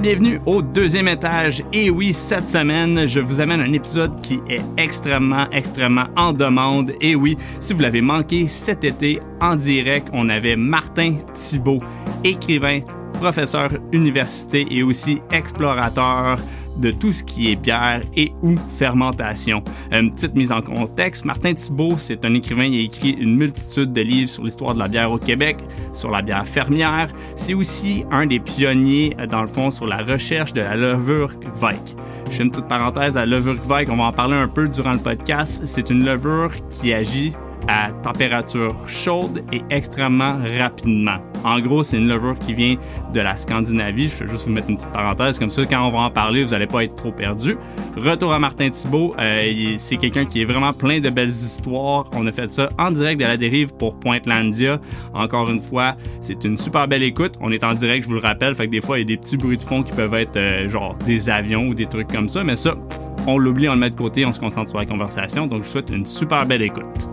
Bienvenue au deuxième étage. Et oui, cette semaine, je vous amène un épisode qui est extrêmement en demande. Et oui, si vous l'avez manqué cet été, en direct, on avait Martin Thibault, écrivain, professeur université et aussi explorateur de tout ce qui est bière et ou fermentation. Une petite mise en contexte, Martin Thibault, c'est un écrivain, il a écrit une multitude de livres sur l'histoire de la bière au Québec, sur la bière fermière. C'est aussi un des pionniers, dans le fond, sur la recherche de la levure kveik. Je fais une petite parenthèse à la levure kveik, on va en parler un peu durant le podcast. C'est une levure qui agit à température chaude et extrêmement rapidement. En gros, c'est une levure qui vient de la Scandinavie. Je vais juste vous mettre une petite parenthèse comme ça. Quand on va en parler, vous n'allez pas être trop perdu. Retour à Martin Thibault. C'est quelqu'un qui est vraiment plein de belles histoires. On a fait ça en direct de la dérive pour Pointe-Landia. Encore une fois, c'est une super belle écoute. On est en direct, je vous le rappelle. Fait que des fois, il y a des petits bruits de fond qui peuvent être genre des avions ou des trucs comme ça. Mais ça, on l'oublie, on le met de côté, on se concentre sur la conversation. Donc, je vous souhaite une super belle écoute.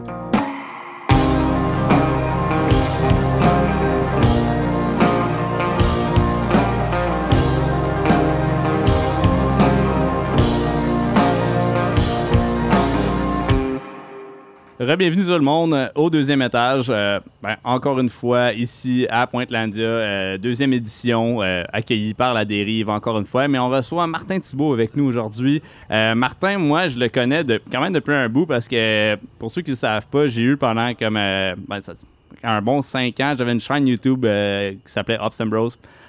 Bienvenue tout le monde au deuxième étage. Encore une fois, ici à Pointe-Landia, deuxième édition, accueillie par la dérive encore une fois. Mais on reçoit Martin Thibault avec nous aujourd'hui. Martin, moi, je le connais depuis un bout parce que, pour ceux qui ne savent pas, j'ai eu pendant un bon 5 ans, j'avais une chaîne YouTube qui s'appelait Ops Bros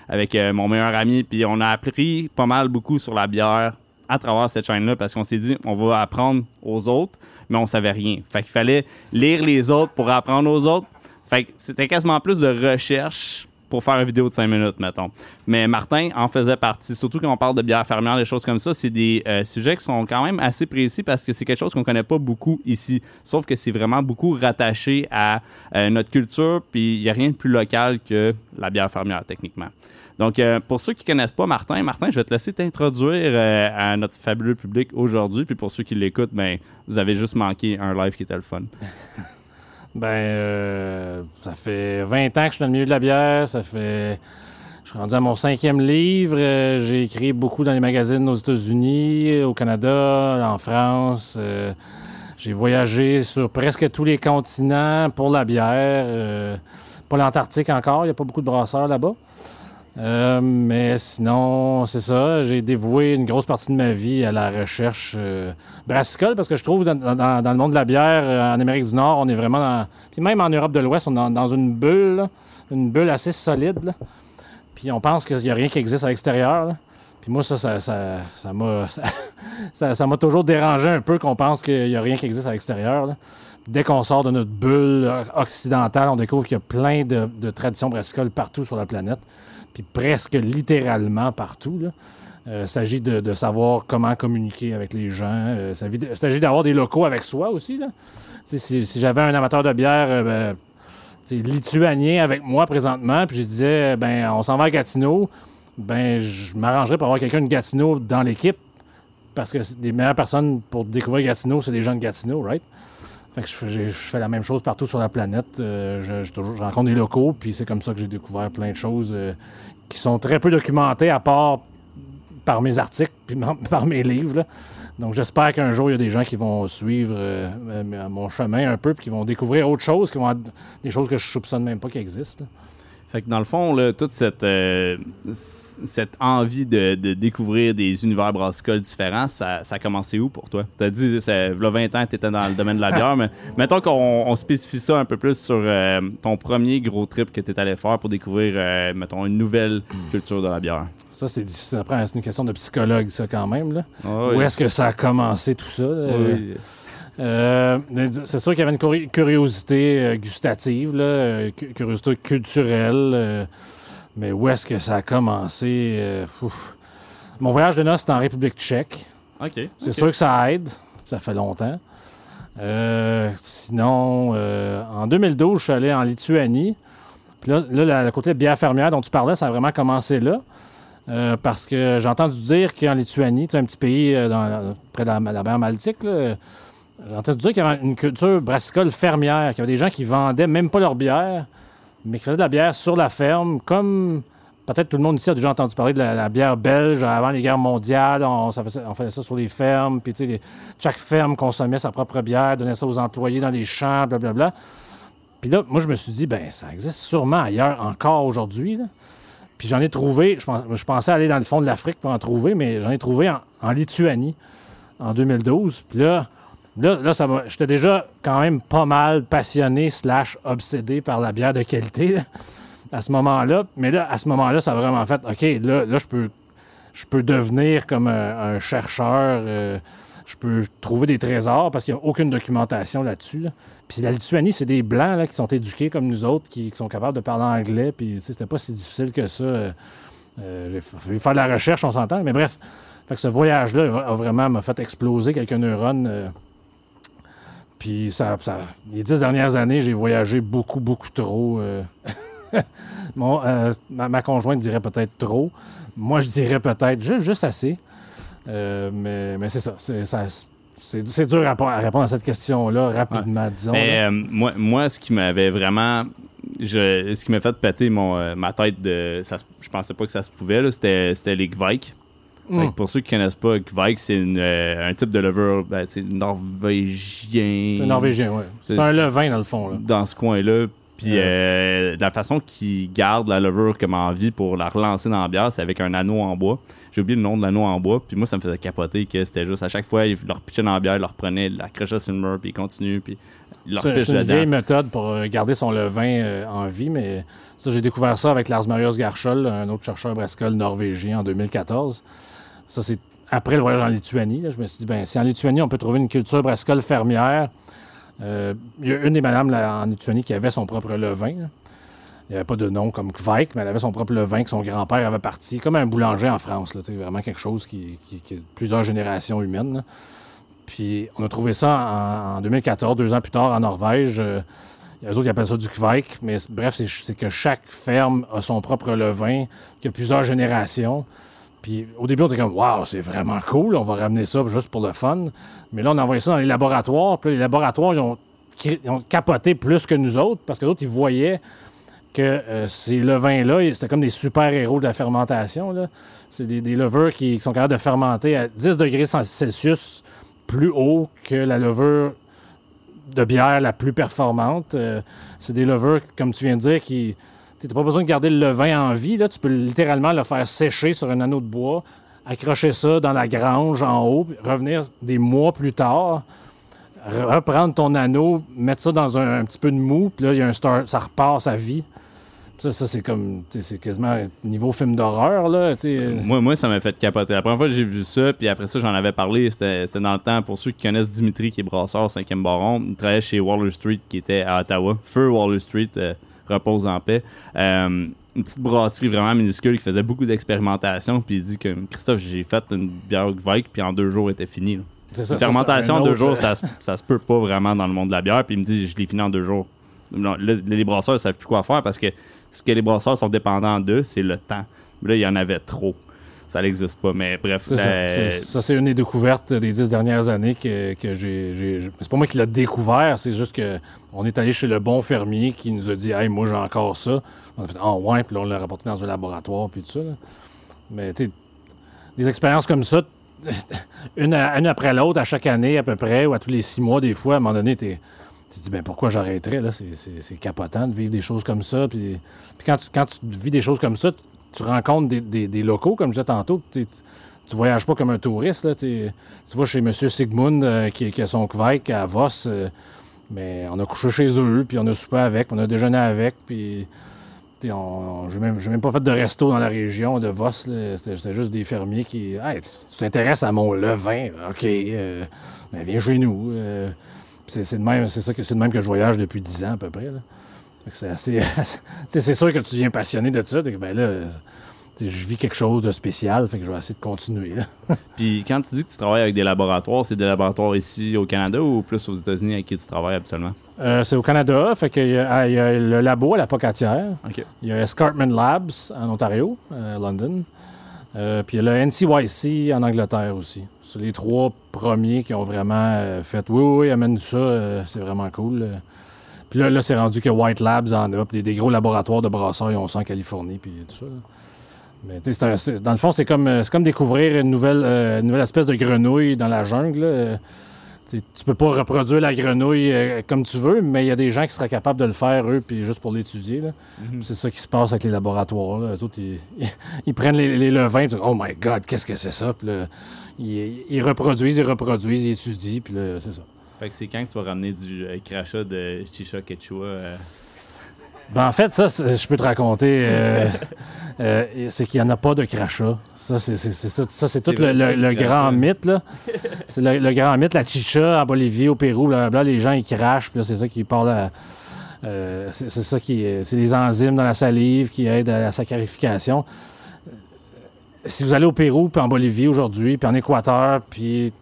avec mon meilleur ami. Puis on a appris beaucoup sur la bière à travers cette chaîne-là parce qu'on s'est dit on va apprendre aux autres. Mais on savait rien. Fait qu'il fallait lire les autres pour apprendre aux autres. Fait que c'était quasiment plus de recherche pour faire une vidéo de 5 minutes, mettons. Mais Martin en faisait partie. Surtout quand on parle de bière fermière, des choses comme ça, c'est des sujets qui sont quand même assez précis parce que c'est quelque chose qu'on connaît pas beaucoup ici. Sauf que c'est vraiment beaucoup rattaché à notre culture, puis il n'y a rien de plus local que la bière fermière, techniquement. Donc, pour ceux qui ne connaissent pas Martin, je vais te laisser t'introduire à notre fabuleux public aujourd'hui. Puis pour ceux qui l'écoutent, vous avez juste manqué un live qui était le fun. Ça fait 20 ans que je suis dans le milieu de la bière. Je suis rendu à mon 5e livre. J'ai écrit beaucoup dans les magazines aux États-Unis, au Canada, en France. J'ai voyagé sur presque tous les continents pour la bière. Pas l'Antarctique encore, il n'y a pas beaucoup de brasseurs là-bas. Mais sinon, c'est ça. J'ai dévoué une grosse partie de ma vie à la recherche brassicole parce que je trouve dans le monde de la bière, en Amérique du Nord, on est vraiment puis même en Europe de l'Ouest, on est dans une bulle, là, une bulle assez solide. Là. Puis on pense qu'il n'y a rien qui existe à l'extérieur. Là. Puis moi, ça m'a toujours dérangé un peu qu'on pense qu'il n'y a rien qui existe à l'extérieur. Là. Dès qu'on sort de notre bulle occidentale, on découvre qu'il y a plein de traditions brassicoles partout sur la planète. Puis presque littéralement partout. Il s'agit de savoir comment communiquer avec les gens. Il s'agit d'avoir des locaux avec soi aussi. Là. Si j'avais un amateur de bière lituanien avec moi présentement, puis je disais on s'en va à Gatineau, je m'arrangerais pour avoir quelqu'un de Gatineau dans l'équipe. Parce que les meilleures personnes pour découvrir Gatineau, c'est des gens de Gatineau, right? Fait que je fais la même chose partout sur la planète. Je rencontre des locaux, puis c'est comme ça que j'ai découvert plein de choses qui sont très peu documentées, à part par mes articles puis par mes livres. Là. Donc j'espère qu'un jour, il y a des gens qui vont suivre mon chemin un peu, puis qui vont découvrir autre chose, des choses que je soupçonne même pas qui existent. Là. Fait que dans le fond, là, toute cette envie de découvrir des univers brassicoles différents, ça a commencé où pour toi? T'as dit, il y a 20 ans, t'étais dans le domaine de la bière, mais mettons qu'on spécifie ça un peu plus sur ton premier gros trip que t'es allé faire pour découvrir, mettons, une nouvelle culture de la bière. Ça, c'est difficile. Après, c'est une question de psychologue, ça, quand même. Là. Oh, oui. Où est-ce que ça a commencé, tout ça? Oui. C'est sûr qu'il y avait une curiosité gustative, là, curiosité culturelle, mais où est-ce que ça a commencé? Mon voyage de noces, c'était en République tchèque. Okay. C'est sûr que ça aide, ça fait longtemps. Sinon, en 2012, je suis allé en Lituanie. Puis là, le côté de bière fermière dont tu parlais, ça a vraiment commencé là. Parce que j'ai entendu dire qu'en Lituanie, c'est un petit pays près de la mer Baltique, là, j'ai entendu dire qu'il y avait une culture brassicole fermière, qu'il y avait des gens qui vendaient même pas leur bière, mais qui faisait de la bière sur la ferme, comme peut-être tout le monde ici a déjà entendu parler de la bière belge avant les guerres mondiales. On faisait ça sur les fermes, puis chaque ferme consommait sa propre bière, donnait ça aux employés dans les champs, blablabla. Puis là, moi, je me suis dit, ben ça existe sûrement ailleurs encore aujourd'hui, là. Puis j'en ai trouvé, je pensais aller dans le fond de l'Afrique pour en trouver, mais j'en ai trouvé en Lituanie en 2012. Puis là j'étais déjà quand même pas mal passionné / obsédé par la bière de qualité là, à ce moment-là. Mais là, à ce moment-là, ça a vraiment fait, OK, là je peux devenir comme un chercheur, je peux trouver des trésors parce qu'il n'y a aucune documentation là-dessus, là. Puis la Lituanie, c'est des Blancs là, qui sont éduqués comme nous autres, qui sont capables de parler anglais. Puis c'était pas si difficile que ça. J'ai fallu faire de la recherche, on s'entend. Mais bref, fait que ce voyage-là a vraiment m'a fait exploser quelques neurones. Puis les 10 dernières années, j'ai voyagé beaucoup, beaucoup trop. Ma conjointe dirait peut-être trop. Moi, je dirais peut-être juste assez. Mais c'est ça. C'est dur à répondre à cette question-là rapidement, ouais. Disons. Mais moi, ce qui m'avait vraiment... ce qui m'a fait péter ma tête, je pensais pas que ça se pouvait, là, c'était les kveik. Pour ceux qui connaissent pas, kveik, c'est un type de levure, c'est norvégien. C'est norvégien, oui. C'est un levain, dans le fond, là. Dans ce coin-là. Puis la façon qu'ils gardent la levure comme en vie pour la relancer dans la bière, c'est avec un anneau en bois. J'ai oublié le nom de l'anneau en bois. Puis moi, ça me faisait capoter que c'était juste à chaque fois, ils leur pitchaient dans la bière, ils leur prenaient, ils l'accrochaient sur le mur, puis ils continuaient, puis ils leur pitchaient dedans. C'est une vieille méthode pour garder son levain en vie, mais ça, j'ai découvert ça avec Lars Marius Garshol, un autre chercheur brassicole norvégien en 2014. Ça, c'est après le voyage en Lituanie. Là, je me suis dit, si en Lituanie, on peut trouver une culture brassicole fermière. Il y a une des madames là, en Lituanie qui avait son propre levain. Là. Il n'y avait pas de nom comme kveik, mais elle avait son propre levain que son grand-père avait parti, comme un boulanger en France. Là, vraiment quelque chose qui est plusieurs générations humaines. Là. Puis on a trouvé ça en 2014, 2 ans plus tard, en Norvège. Eux autres qui appellent ça du kveik, mais bref, c'est que chaque ferme a son propre levain, qui a plusieurs générations. Puis au début, on était comme « Wow, c'est vraiment cool, on va ramener ça juste pour le fun. » Mais là, on a envoyé ça dans les laboratoires. Puis là, les laboratoires, ils ont capoté plus que nous autres parce que d'autres, ils voyaient que ces levains-là, c'était comme des super-héros de la fermentation, là. C'est des levures qui sont capables de fermenter à 10 degrés Celsius plus haut que la levure de bière la plus performante. C'est des levures, comme tu viens de dire, qui... T'as pas besoin de garder le levain en vie, là. Tu peux littéralement le faire sécher sur un anneau de bois, accrocher ça dans la grange en haut, revenir des mois plus tard, reprendre ton anneau, mettre ça dans un petit peu de mou, puis là, il y a ça repart sa vie. Ça c'est comme... C'est quasiment niveau film d'horreur, là. Moi, ça m'a fait capoter. La première fois que j'ai vu ça, puis après ça, j'en avais parlé. C'était dans le temps, pour ceux qui connaissent Dimitri, qui est brasseur, 5e Baron, il travaillait chez Waller Street, qui était à Ottawa. Feu Waller Street... repose en paix. Une petite brasserie vraiment minuscule qui faisait beaucoup d'expérimentation. Puis il dit que Christophe, j'ai fait une bière kveik, puis en 2 jours, elle était finie. L'expérimentation en 2 jours, ça se peut pas vraiment dans le monde de la bière. Puis il me dit, je l'ai fini en 2 jours. Non, les brasseurs ne savent plus quoi faire parce que ce que les brasseurs sont dépendants d'eux, c'est le temps. Là, il y en avait trop. Ça n'existe pas, mais bref. C'est une des découvertes des 10 dernières années que j'ai... C'est pas moi qui l'ai découvert, c'est juste qu'on est allé chez le bon fermier qui nous a dit « Hey, moi, j'ai encore ça. » On a fait « Ah ouais », puis là, on l'a rapporté dans un laboratoire, puis tout ça. Là. Mais tu sais, des expériences comme ça, une après l'autre, à chaque année à peu près, ou à tous les 6 mois, des fois, à un moment donné, tu te dis, ben pourquoi j'arrêterais, là? C'est capotant de vivre des choses comme ça. Puis quand tu vis des choses comme ça, tu rencontres des locaux, comme je disais tantôt. Tu voyages pas comme un touriste. Là, tu vas chez M. Sigmund qui a son kveik à Vos. Mais on a couché chez eux, puis on a soupé avec, on a déjeuné avec. Puis j'ai même pas fait de resto dans la région de Vos. C'était juste des fermiers qui... « Hey, tu t'intéresses à mon levain? OK, ben viens chez nous. » C'est de même que je voyage depuis 10 ans à peu près, là. C'est assez... c'est sûr que tu deviens passionné de ça. Ben là, je vis quelque chose de spécial, fait que je vais essayer de continuer. Là. Puis quand tu dis que tu travailles avec des laboratoires, c'est des laboratoires ici au Canada ou plus aux États-Unis avec qui tu travailles habituellement? C'est au Canada, fait qu'il y a le labo à la Pocatière. Okay. Il y a Escarpment Labs en Ontario, à London. Puis il y a le NCYC en Angleterre aussi. C'est les 3 premiers qui ont vraiment fait « Oui, amène ça, c'est vraiment cool ». Puis là, c'est rendu que White Labs en a, puis des gros laboratoires de brasseurs, ils ont ça en Californie, puis tout ça. Mais tu sais, dans le fond, c'est comme découvrir une nouvelle espèce de grenouille dans la jungle, là. Tu peux pas reproduire la grenouille comme tu veux, mais il y a des gens qui seraient capables de le faire, eux, puis juste pour l'étudier. Là. Mm-hmm. C'est ça qui se passe avec les laboratoires. Là. Tout, ils prennent les levains, puis « Oh my God, qu'est-ce que c'est ça? » Puis là, ils reproduisent, ils étudient, puis là, c'est ça. Fait que c'est quand que tu vas ramener du crachat de Chicha Quechua? Ben en fait, ça, je peux te raconter, c'est qu'il n'y en a pas de crachat. Ça, c'est tout le grand mythe, là. C'est le grand mythe, la chicha en Bolivie, au Pérou, blablabla, les gens, ils crachent, puis là, c'est ça qui parle à... c'est ça qui... C'est les enzymes dans la salive qui aident à la saccharification. Si vous allez au Pérou, puis en Bolivie aujourd'hui, puis en Équateur, puis...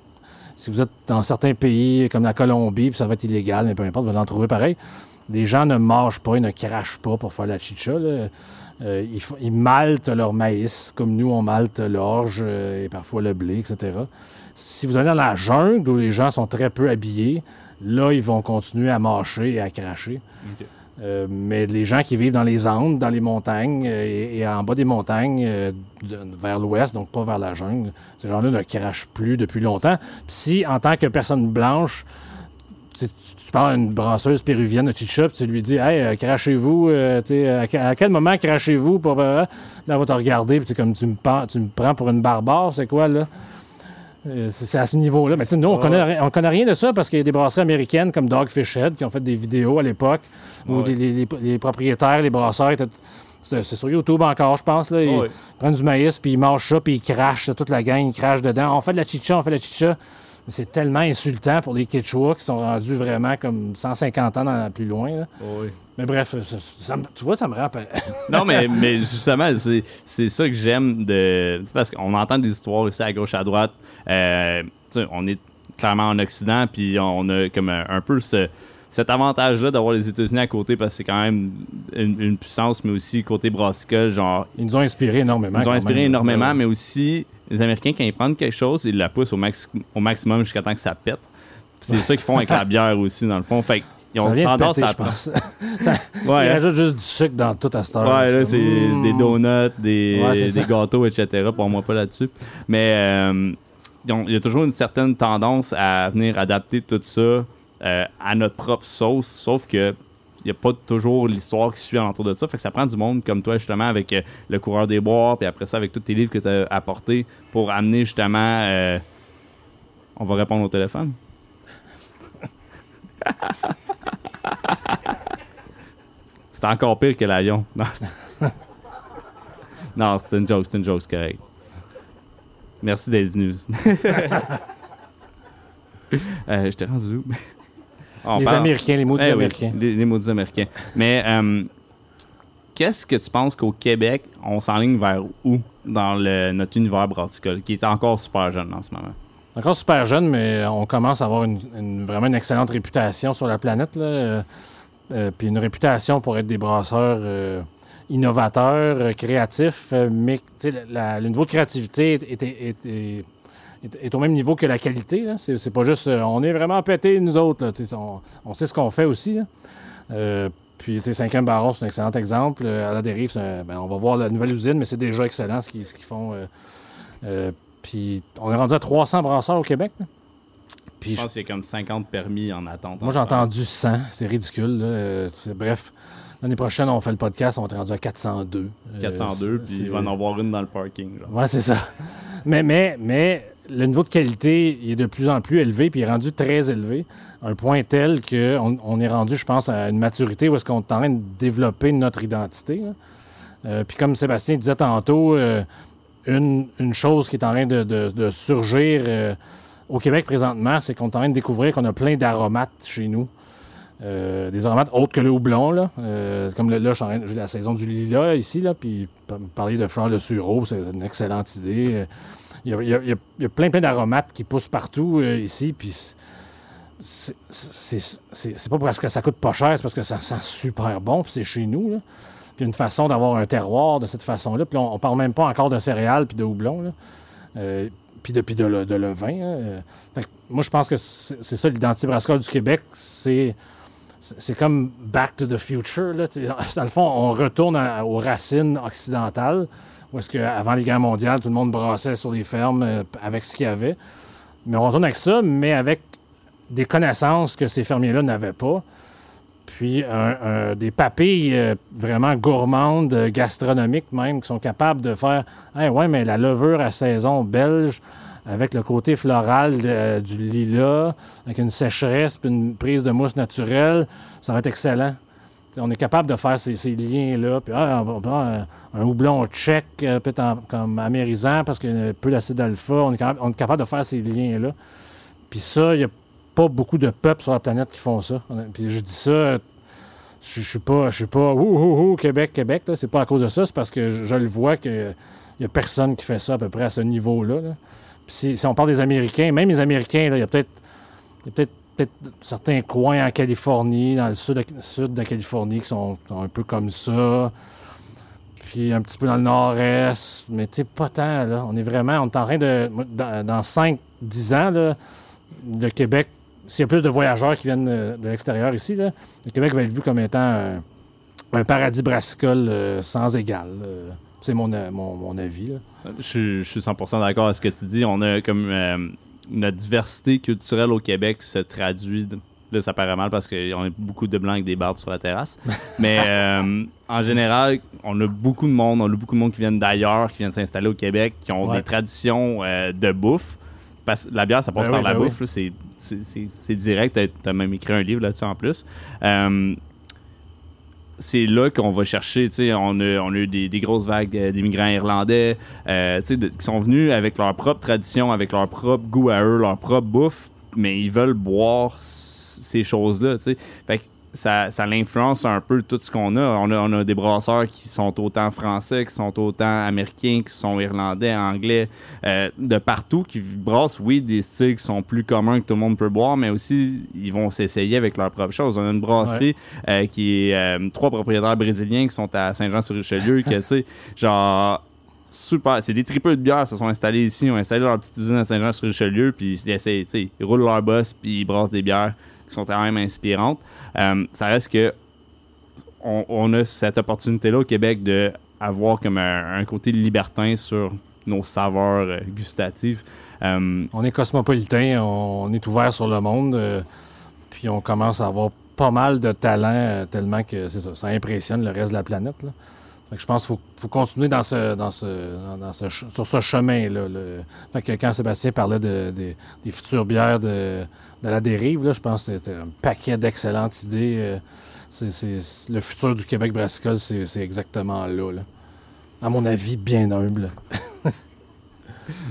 Si vous êtes dans certains pays, comme la Colombie, puis ça va être illégal, mais peu importe, vous en trouvez pareil. Les gens ne mangent pas, ils ne crachent pas pour faire la chicha. Là. Ils maltent leur maïs, comme nous, on malte l'orge et parfois le blé, etc. Si vous allez dans la jungle, où les gens sont très peu habillés, là, ils vont continuer à mâcher et à cracher. Okay. Mais les gens qui vivent dans les Andes, dans les montagnes et en bas des montagnes, vers l'ouest, donc pas vers la jungle, ces gens-là ne crachent plus depuis longtemps. Puis si, en tant que personne blanche, tu parles à une brasseuse péruvienne de chicha, tu lui dis « Hey, crachez-vous, à quel moment crachez-vous? » Là, elle va te regarder, puis comme « Tu me prends pour une barbare, c'est quoi, là? » C'est à ce niveau-là. Mais tu sais, nous, on connaît rien de ça parce qu'il y a des brasseries américaines comme Dogfish Head qui ont fait des vidéos à l'époque où les propriétaires, les brasseurs, c'est sur YouTube encore, je pense. Là, ils prennent du maïs, puis ils mangent ça, puis ils crachent. Toute la gang, ils crachent dedans. On fait de la chicha. Mais c'est tellement insultant pour les Quechua qui sont rendus vraiment comme 150 ans plus loin. Là. Oui. Mais bref, tu vois, ça me rappelle. Non, mais justement, c'est ça que j'aime de. Parce qu'on entend des histoires ici à gauche, à droite. On est clairement en Occident, puis on a comme un peu cet avantage-là d'avoir les États-Unis à côté parce que c'est quand même une puissance, mais aussi côté brassicole, genre. Ils nous ont inspirés énormément. Mais aussi. Les Américains, quand ils prennent quelque chose, ils la poussent au maximum jusqu'à temps que ça pète. Puis c'est ça qu'ils font avec la bière aussi, dans le fond. Fait qu'ils ont tendance à... Ils rajoutent juste du sucre dans tout à cette heure. Ouais, là, c'est des donuts, des gâteaux, etc. Pour moi, pas là-dessus. Mais il y a toujours une certaine tendance à venir adapter tout ça à notre propre sauce, sauf que il n'y a pas toujours l'histoire qui suit autour de ça. Fait que ça prend du monde comme toi, justement, avec le Coureur des Bois, puis après ça, avec tous tes livres que tu as apportés pour amener, justement... On va répondre au téléphone. C'était encore pire que l'avion. Non, c'est une joke, c'est correct. Merci d'être venu. Je t'ai rendu où? Les maudits Américains. Mais qu'est-ce que tu penses qu'au Québec, on s'enligne vers où dans notre univers brassicole, qui est encore super jeune en ce moment? Encore super jeune, mais on commence à avoir vraiment une excellente réputation sur la planète, là. Puis une réputation pour être des brasseurs innovateurs, créatifs, mais le niveau de créativité est au même niveau que la qualité. Là. C'est pas juste on est vraiment pété, nous autres. Là. On sait ce qu'on fait aussi. Puis 5e Baron, c'est un excellent exemple. À la dérive, on va voir la nouvelle usine, mais c'est déjà excellent ce qu'ils font. Puis on est rendu à 300 brasseurs au Québec. Puis je pense qu'il y a comme 50 permis en attente. Moi, j'ai entendu 100. C'est ridicule. Bref. L'année prochaine, on fait le podcast, on est rendu à 402. 402, puis il va en avoir une dans le parking. Genre. Ouais, c'est ça. Mais le niveau de qualité il est de plus en plus élevé, puis il est rendu très élevé. Un point tel qu'on est rendu, je pense, à une maturité où est-ce qu'on est en train de développer notre identité. Puis comme Sébastien disait tantôt, une chose qui est en train de surgir au Québec présentement, c'est qu'on est en train de découvrir qu'on a plein d'aromates chez nous. Des aromates autres que le houblon, là. Comme là, j'ai la saison du lilas ici, là, puis parler de fleurs de sureau, c'est une excellente idée. Il y a plein d'aromates qui poussent partout ici, puis c'est pas parce que ça coûte pas cher, c'est parce que ça sent super bon, puis c'est chez nous, là. Puis il y a une façon d'avoir un terroir de cette façon-là, puis on parle même pas encore de céréales puis de houblon, là. Puis de le vin. Hein. Fait que moi, je pense que c'est ça, l'identité brassicole du Québec. C'est C'est comme Back to the Future. Là. Dans le fond, on retourne aux racines occidentales, où est-ce qu'avant les guerres mondiales, tout le monde brassait sur les fermes avec ce qu'il y avait. Mais on retourne avec ça, mais avec des connaissances que ces fermiers-là n'avaient pas. Puis des papilles vraiment gourmandes, gastronomiques même, qui sont capables de faire « Hey, ouais, mais la levure à saison belge, avec le côté floral du lilas, avec une sécheresse puis une prise de mousse naturelle, ça va être excellent. » On est capable de faire ces liens-là. Puis, un houblon tchèque, peut-être comme amérisant, parce qu'il y a peu d'acide alpha. On est capable de faire ces liens-là. Puis ça, il n'y a pas beaucoup de peuples sur la planète qui font ça. Puis je dis ça, je suis pas Québec. Là. C'est pas à cause de ça, c'est parce que je le vois qu'il n'y a personne qui fait ça à peu près à ce niveau-là. Là. Puis si on parle des Américains, même les Américains, là, il y a peut-être certains coins en Californie, dans le sud de la Californie, qui sont un peu comme ça. Puis un petit peu dans le nord-est. Mais tu sais, pas tant, là. On est en train de... Dans 5-10 ans, là, le Québec... S'il y a plus de voyageurs qui viennent de l'extérieur ici, là, le Québec va être vu comme étant un paradis brassicole sans égal, là. C'est mon avis. Là. Je suis 100% d'accord avec ce que tu dis. On a comme notre diversité culturelle au Québec se traduit. Là, ça paraît mal parce qu'on a beaucoup de blancs avec des barbes sur la terrasse. Mais en général, on a beaucoup de monde qui viennent d'ailleurs, qui viennent s'installer au Québec, qui ont des traditions de bouffe. Parce que la bière, ça passe par la bouffe. Là, c'est direct. Tu as même écrit un livre là-dessus en plus. C'est là qu'on va chercher, tu sais, on a eu des grosses vagues d'immigrants irlandais, tu sais, qui sont venus avec leur propre tradition, avec leur propre goût à eux, leur propre bouffe, mais ils veulent boire ces choses-là, tu sais. Fait que ça l'influence un peu tout ce qu'on a. On a des brasseurs qui sont autant français, qui sont autant américains, qui sont irlandais, anglais, de partout, qui brassent, oui, des styles qui sont plus communs que tout le monde peut boire, mais aussi, ils vont s'essayer avec leurs propres choses. On a une brasserie qui est trois propriétaires brésiliens qui sont à Saint-Jean-sur-Richelieu, que, tu sais, genre... Super. C'est des tripeux de bière se sont installés ici, ont installé leur petite usine à Saint-Jean-sur-Richelieu, puis ils essayent, tu sais, ils roulent leur boss, puis ils brassent des bières qui sont quand même inspirantes. Ça reste que on a cette opportunité-là au Québec d'avoir comme un côté libertin sur nos saveurs gustatives. On est cosmopolitain, on est ouvert sur le monde, puis on commence à avoir pas mal de talent tellement que c'est ça impressionne le reste de la planète, là. Fait que je pense qu'il faut continuer sur ce chemin-là. Là. Fait que quand Sébastien parlait des futures bières de la dérive, là, je pense que c'était un paquet d'excellentes idées. C'est le futur du Québec brassicole, c'est exactement là. À mon avis, bien humble.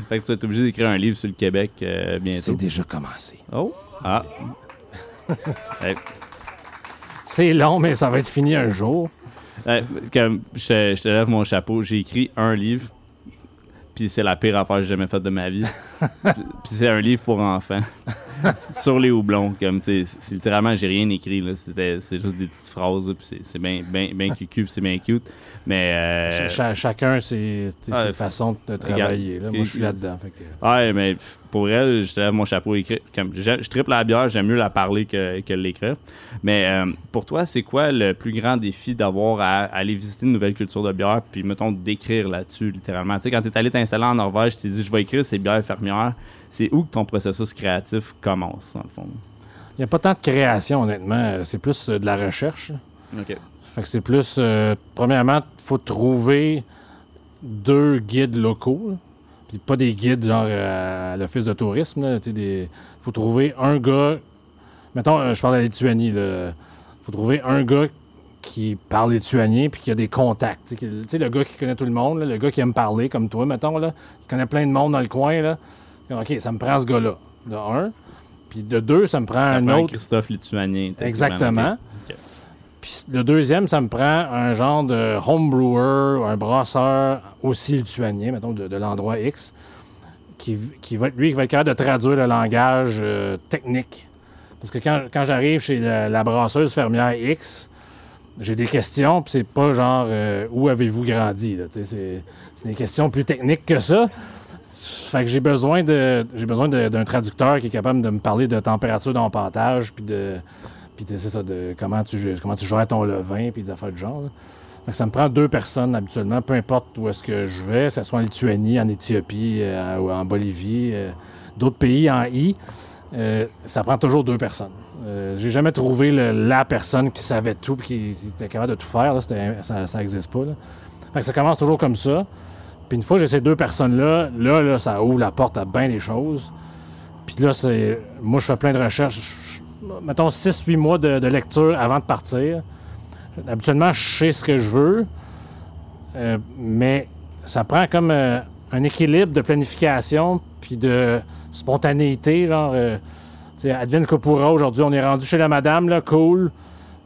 Fait que tu vas être obligé d'écrire un livre sur le Québec bientôt. C'est déjà commencé. Oh! Ah! Hey. C'est long, mais ça va être fini un jour. Je te lève mon chapeau, j'ai écrit un livre, puis c'est la pire affaire que j'ai jamais faite de ma vie. Puis c'est un livre pour enfants, sur les houblons. Comme, c'est littéralement, j'ai rien écrit. Là. C'est juste des petites phrases, puis c'est bien ben cucu, puis c'est bien cute. Mais, chacun ses façons de travailler. Là. Moi, je suis là-dedans. Fait que... Ouais, mais pour elle, je te lève mon chapeau. Écrit. Comme, je tripe la bière, j'aime mieux la parler que l'écrire. Mais pour toi, c'est quoi le plus grand défi d'avoir à aller visiter une nouvelle culture de bière, puis mettons d'écrire là-dessus, littéralement? Tu sais, quand tu es allé t'installer en Norvège, tu t'es dit, je vais écrire ces bières fermières. C'est où que ton processus créatif commence, dans le fond? Il n'y a pas tant de création, honnêtement. C'est plus de la recherche. OK. Fait que c'est plus... premièrement, il faut trouver 2 guides locaux. Là. Puis pas des guides genre à l'office de tourisme. Il faut trouver un gars... Mettons, je parle de la Lituanie. Il faut trouver un gars qui parle lituanien puis qui a des contacts. Tu sais, le gars qui connaît tout le monde, là, le gars qui aime parler, comme toi, mettons, là, qui connaît plein de monde dans le coin. Là. OK, ça me prend ce gars-là, de 1. Puis de 2, ça me prend un autre... Christophe lituanien. Exactement. Puis le deuxième, ça me prend un genre de homebrewer, un brasseur aussi lituanien, mettons, de l'endroit X, qui va être capable de traduire le langage technique. Parce que quand j'arrive chez la brasseuse fermière X, j'ai des questions, puis c'est pas genre où avez-vous grandi? Là, c'est des questions plus techniques que ça. Fait que j'ai besoin d'un traducteur qui est capable de me parler de température d'empantage, puis de... Puis c'est ça, de comment tu gères ton levain, puis des affaires du genre. Là. Fait que ça me prend deux personnes habituellement, peu importe où est-ce que je vais, que ce soit en Lituanie, en Éthiopie, ou en Bolivie, d'autres pays en I. Ça prend toujours deux personnes. J'ai jamais trouvé la personne qui savait tout et qui était capable de tout faire. Là, ça n'existe pas. Là. Fait que ça commence toujours comme ça. Puis une fois que j'ai ces deux personnes-là, là, ça ouvre la porte à bien des choses. Puis là, c'est. Moi, je fais plein de recherches. Mettons 6-8 mois de lecture avant de partir. Habituellement, je sais ce que je veux. Mais ça prend comme un équilibre de planification puis de spontanéité, genre, tu sais, Advine Kapoura, aujourd'hui, on est rendu chez la madame, là, cool,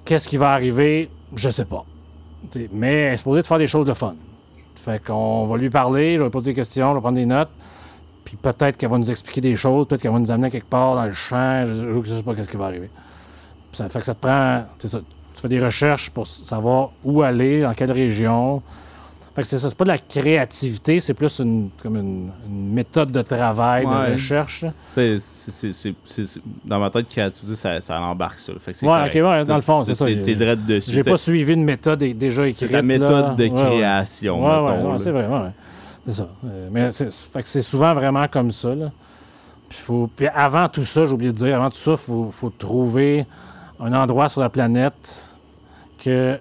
qu'est-ce qui va arriver, je sais pas. T'sais, mais elle est supposée de faire des choses de fun. Fait qu'on va lui parler, je vais poser des questions, je vais prendre des notes, puis peut-être qu'elle va nous expliquer des choses, peut-être qu'elle va nous amener quelque part dans le champ, je sais pas qu'est-ce qui va arriver. Puis ça fait que ça te prend, c'est ça, tu fais des recherches pour savoir où aller, dans quelle région. Fait que c'est ça, c'est pas de la créativité, c'est plus comme une méthode de travail, ouais, de recherche. C'est dans ma tête, créativité, ça embarque ça. Fait que c'est correct. Okay, ouais, dans le fond, c'est ça. T'es direct dessus. J'ai pas suivi une méthode déjà écrite. C'est la méthode là. De création, ouais, mettons. Ouais, c'est vrai, ouais. C'est ça. Mais fait que c'est souvent vraiment comme ça, là. Puis avant tout ça, j'ai oublié de dire, avant tout ça, faut trouver un endroit sur la planète qui est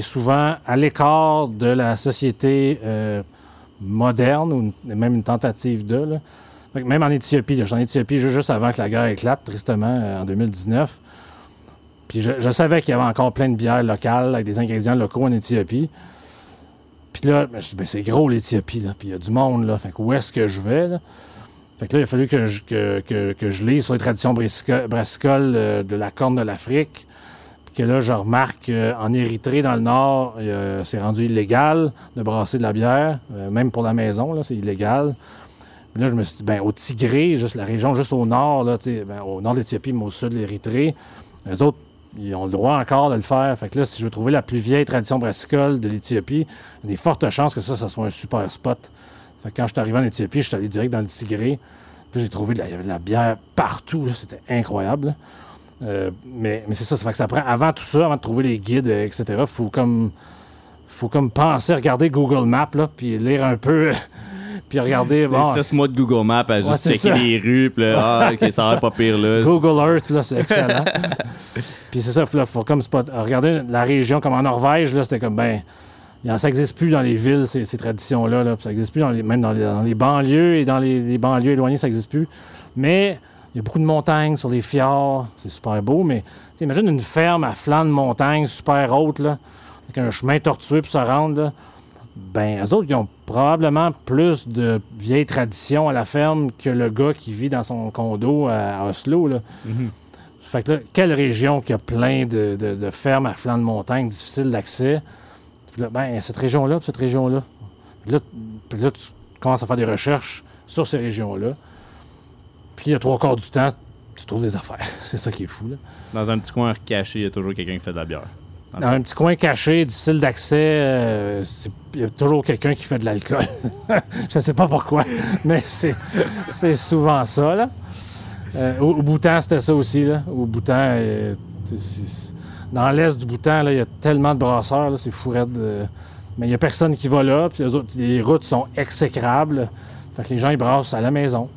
souvent à l'écart de la société moderne, ou même une tentative de. Là. Fait que même en Éthiopie, je suis en Éthiopie juste avant que la guerre éclate, tristement, en 2019. Puis je savais qu'il y avait encore plein de bières locales avec des ingrédients locaux en Éthiopie. Puis là, je me suis dit, c'est gros l'Éthiopie, là. Puis il y a du monde, là. Fait que où est-ce que je vais, là? Fait que là, il a fallu que je lise sur les traditions brassicoles de la Corne de l'Afrique. Que là, je remarque qu'en Érythrée, dans le Nord, c'est rendu illégal de brasser de la bière, même pour la maison, là, c'est illégal. Puis là, je me suis dit, au Tigré, juste la région juste au Nord, là, au Nord de l'Éthiopie, mais au Sud de l'Érythrée, les autres, ils ont le droit encore de le faire. Fait que là, si je veux trouver la plus vieille tradition brassicole de l'Éthiopie, il y a des fortes chances que ça soit un super spot. Fait que quand je suis arrivé en Éthiopie, je suis allé direct dans le Tigré. Puis j'ai trouvé de la bière partout, là, c'était incroyable, là. Mais c'est ça, ça fait que ça prend avant tout ça, avant de trouver les guides, etc. Faut comme penser, regarder Google Maps, là, puis lire un peu, puis regarder. Bon, 6 mois de Google Maps à juste checker ça. Les rues, puis là, ok, ça va pas pire là. Google Earth, là, c'est excellent. Puis c'est ça, là, faut comme regarder la région, comme en Norvège, là, c'était comme ça n'existe plus dans les villes, ces traditions-là, là, ça n'existe plus dans les banlieues et dans les banlieues éloignées, ça n'existe plus. Mais il y a beaucoup de montagnes sur les fjords, c'est super beau, mais imagine une ferme à flanc de montagne super haute, là, avec un chemin tortueux pour se rendre, là. Ben, eux autres, ils ont probablement plus de vieilles traditions à la ferme que le gars qui vit dans son condo à Oslo, là. Mm-hmm. Fait que là, quelle région qui a plein de fermes à flanc de montagne, difficiles d'accès? Puis là, cette région-là, puis cette région-là. Puis là, tu commences à faire des recherches sur ces régions-là. Puis, il y a 3/4 du temps, tu trouves des affaires. C'est ça qui est fou, là. Dans un petit coin caché, il y a toujours quelqu'un qui fait de la bière. Dans un petit coin caché, difficile d'accès, il y a toujours quelqu'un qui fait de l'alcool. Je ne sais pas pourquoi, mais c'est souvent ça, là. Au Bhoutan, c'était ça aussi, là. Au Bhoutan, dans l'est du Bhoutan, là, il y a tellement de brasseurs, là, c'est fou raide. Mais il n'y a personne qui va là, puis les routes sont exécrables. Fait que les gens, ils brassent à la maison.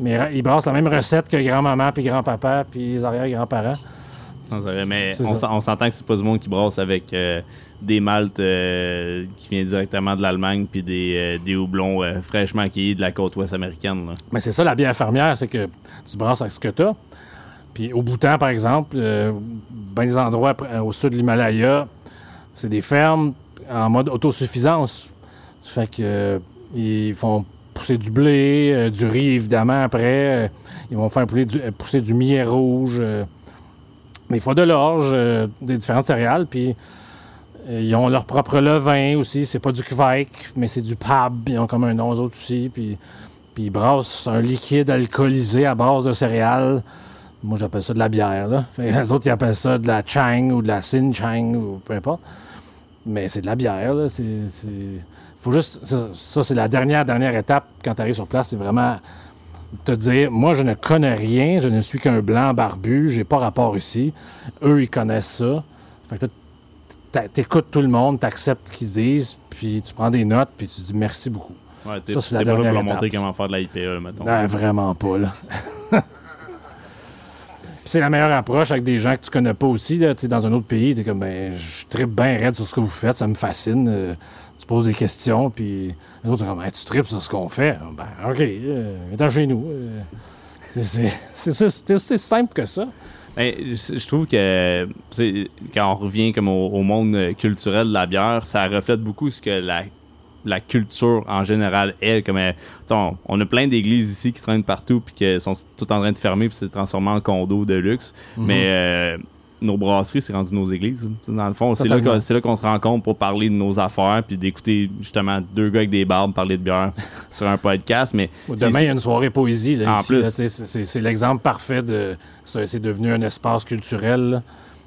Mais ils brassent la même recette que grand-maman, puis grand-papa, puis les arrière-grands-parents. Sans arrêt, mais on s'entend que c'est pas du monde qui brasse avec des maltes qui viennent directement de l'Allemagne, puis des houblons fraîchement cueillis de la côte ouest américaine, là. Mais c'est ça, la bière fermière, c'est que tu brasses avec ce que t'as. Puis au Bhoutan, par exemple, des endroits au sud de l'Himalaya, c'est des fermes en mode autosuffisance. Fait que ils font pousser du blé, du riz, évidemment, après. Ils vont faire pousser du millet rouge, des fois de l'orge, des différentes céréales. Puis, ils ont leur propre levain aussi. C'est pas du kveik, mais c'est du pab. Ils ont comme un nom, eux autres aussi. Puis ils brassent un liquide alcoolisé à base de céréales. Moi, j'appelle ça de la bière, là. Les autres, ils appellent ça de la chang ou de la sin chang ou peu importe. Mais c'est de la bière, là. Faut juste, c'est la dernière étape quand tu arrives sur place, c'est vraiment te dire, moi, je ne connais rien, je ne suis qu'un blanc barbu, j'ai pas rapport ici. Eux, ils connaissent ça. Fait que t'écoutes tout le monde, t'acceptes ce qu'ils disent, puis tu prends des notes, puis tu dis merci beaucoup. Ouais, ça, c'est la dernière étape. T'es pas là pour leur montrer comment faire de la IPA, mettons. Non, vraiment pas, là. C'est la meilleure approche avec des gens que tu connais pas aussi, là. T'es dans un autre pays, t'es comme, ben, je trippe bien raide sur ce que vous faites, ça me fascine. Tu poses des questions, puis les autres sont comme, ben, tu tripes sur ce qu'on fait. Ben, OK, viens chez nous. C'est aussi simple que ça. Ben, je trouve que quand on revient comme au monde culturel de la bière, ça reflète beaucoup ce que la culture en général est. Comme, on a plein d'églises ici qui traînent partout puis qui sont toutes en train de fermer puis c'est transformé en condo de luxe. Mm-hmm. Mais nos brasseries, c'est rendu nos églises. Dans le fond, c'est là qu'on se rencontre pour parler de nos affaires puis d'écouter justement deux gars avec des barbes parler de bière sur un podcast. Mais demain, il y a une soirée poésie. Là, en ici, plus. Là, c'est l'exemple parfait de... C'est devenu un espace culturel, là.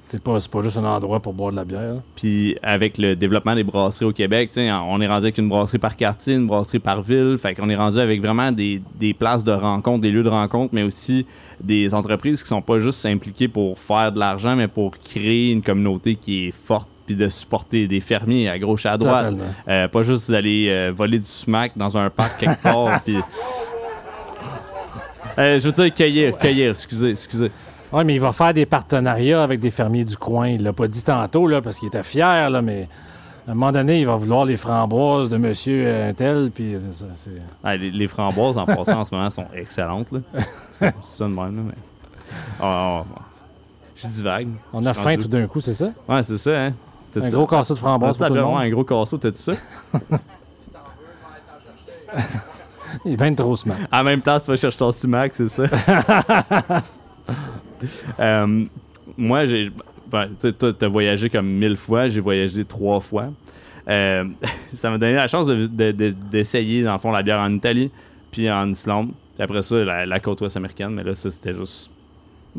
C'est pas juste un endroit pour boire de la bière. Puis avec le développement des brasseries au Québec, on est rendu avec une brasserie par quartier, une brasserie par ville. Fait qu'on est rendu avec vraiment des places de rencontre, des lieux de rencontre, mais aussi des entreprises qui sont pas juste impliquées pour faire de l'argent, mais pour créer une communauté qui est forte, puis de supporter des fermiers à gauche et à droite. Pas juste d'aller voler du sumac dans un parc quelque part. Puis... je veux dire cueillir, excusez. Oui, mais il va faire des partenariats avec des fermiers du coin. Il l'a pas dit tantôt, là, parce qu'il était fier, là, mais à un moment donné, il va vouloir les framboises de monsieur tel, puis c'est... Ah, les framboises, en passant, en ce moment, sont excellentes, là. C'est ça de même, là, mais... Oh. Je divague. On a faim tout d'un coup, c'est ça? Oui, c'est ça, hein? Un gros casseau de framboises pour tout le monde. Un gros casseau, t'as-tu ça? Il est bien trop smart. À la même place, tu vas chercher ton sumac, c'est ça? Moi, t'as voyagé comme 1000 fois, j'ai voyagé 3 fois. Ça m'a donné la chance d'essayer, dans le fond, la bière en Italie, puis en Islande, puis après ça, la côte ouest américaine. Mais là, ça, c'était juste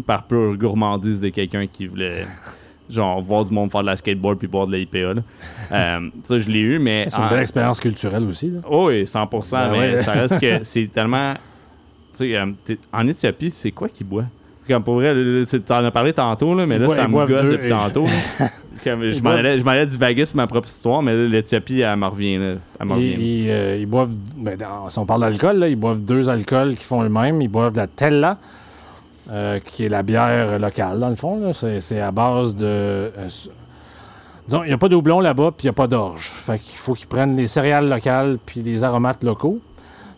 par pure gourmandise de quelqu'un qui voulait, genre, voir du monde faire de la skateboard puis boire de la IPA. Là. Ça, je l'ai eu, mais... C'est une belle expérience culturelle aussi. Là. Oh, oui, 100%, ben mais ouais. Ça reste que c'est tellement... en Éthiopie, c'est quoi qu'ils boivent? Comme pour vrai, t'en as parlé tantôt, là, mais là, ça me gosse depuis tantôt. Je m'en allais divaguer sur ma propre histoire, mais là, l'Éthiopie, elle m'en revient. Ils boivent, ben, si on parle d'alcool, là, ils boivent 2 alcools qui font le même. Ils boivent de la Tella, qui est la bière locale, dans le fond. Là. C'est à base de... disons, il n'y a pas de houblon là-bas, puis il n'y a pas d'orge. Fait qu'il faut qu'ils prennent les céréales locales puis les aromates locaux.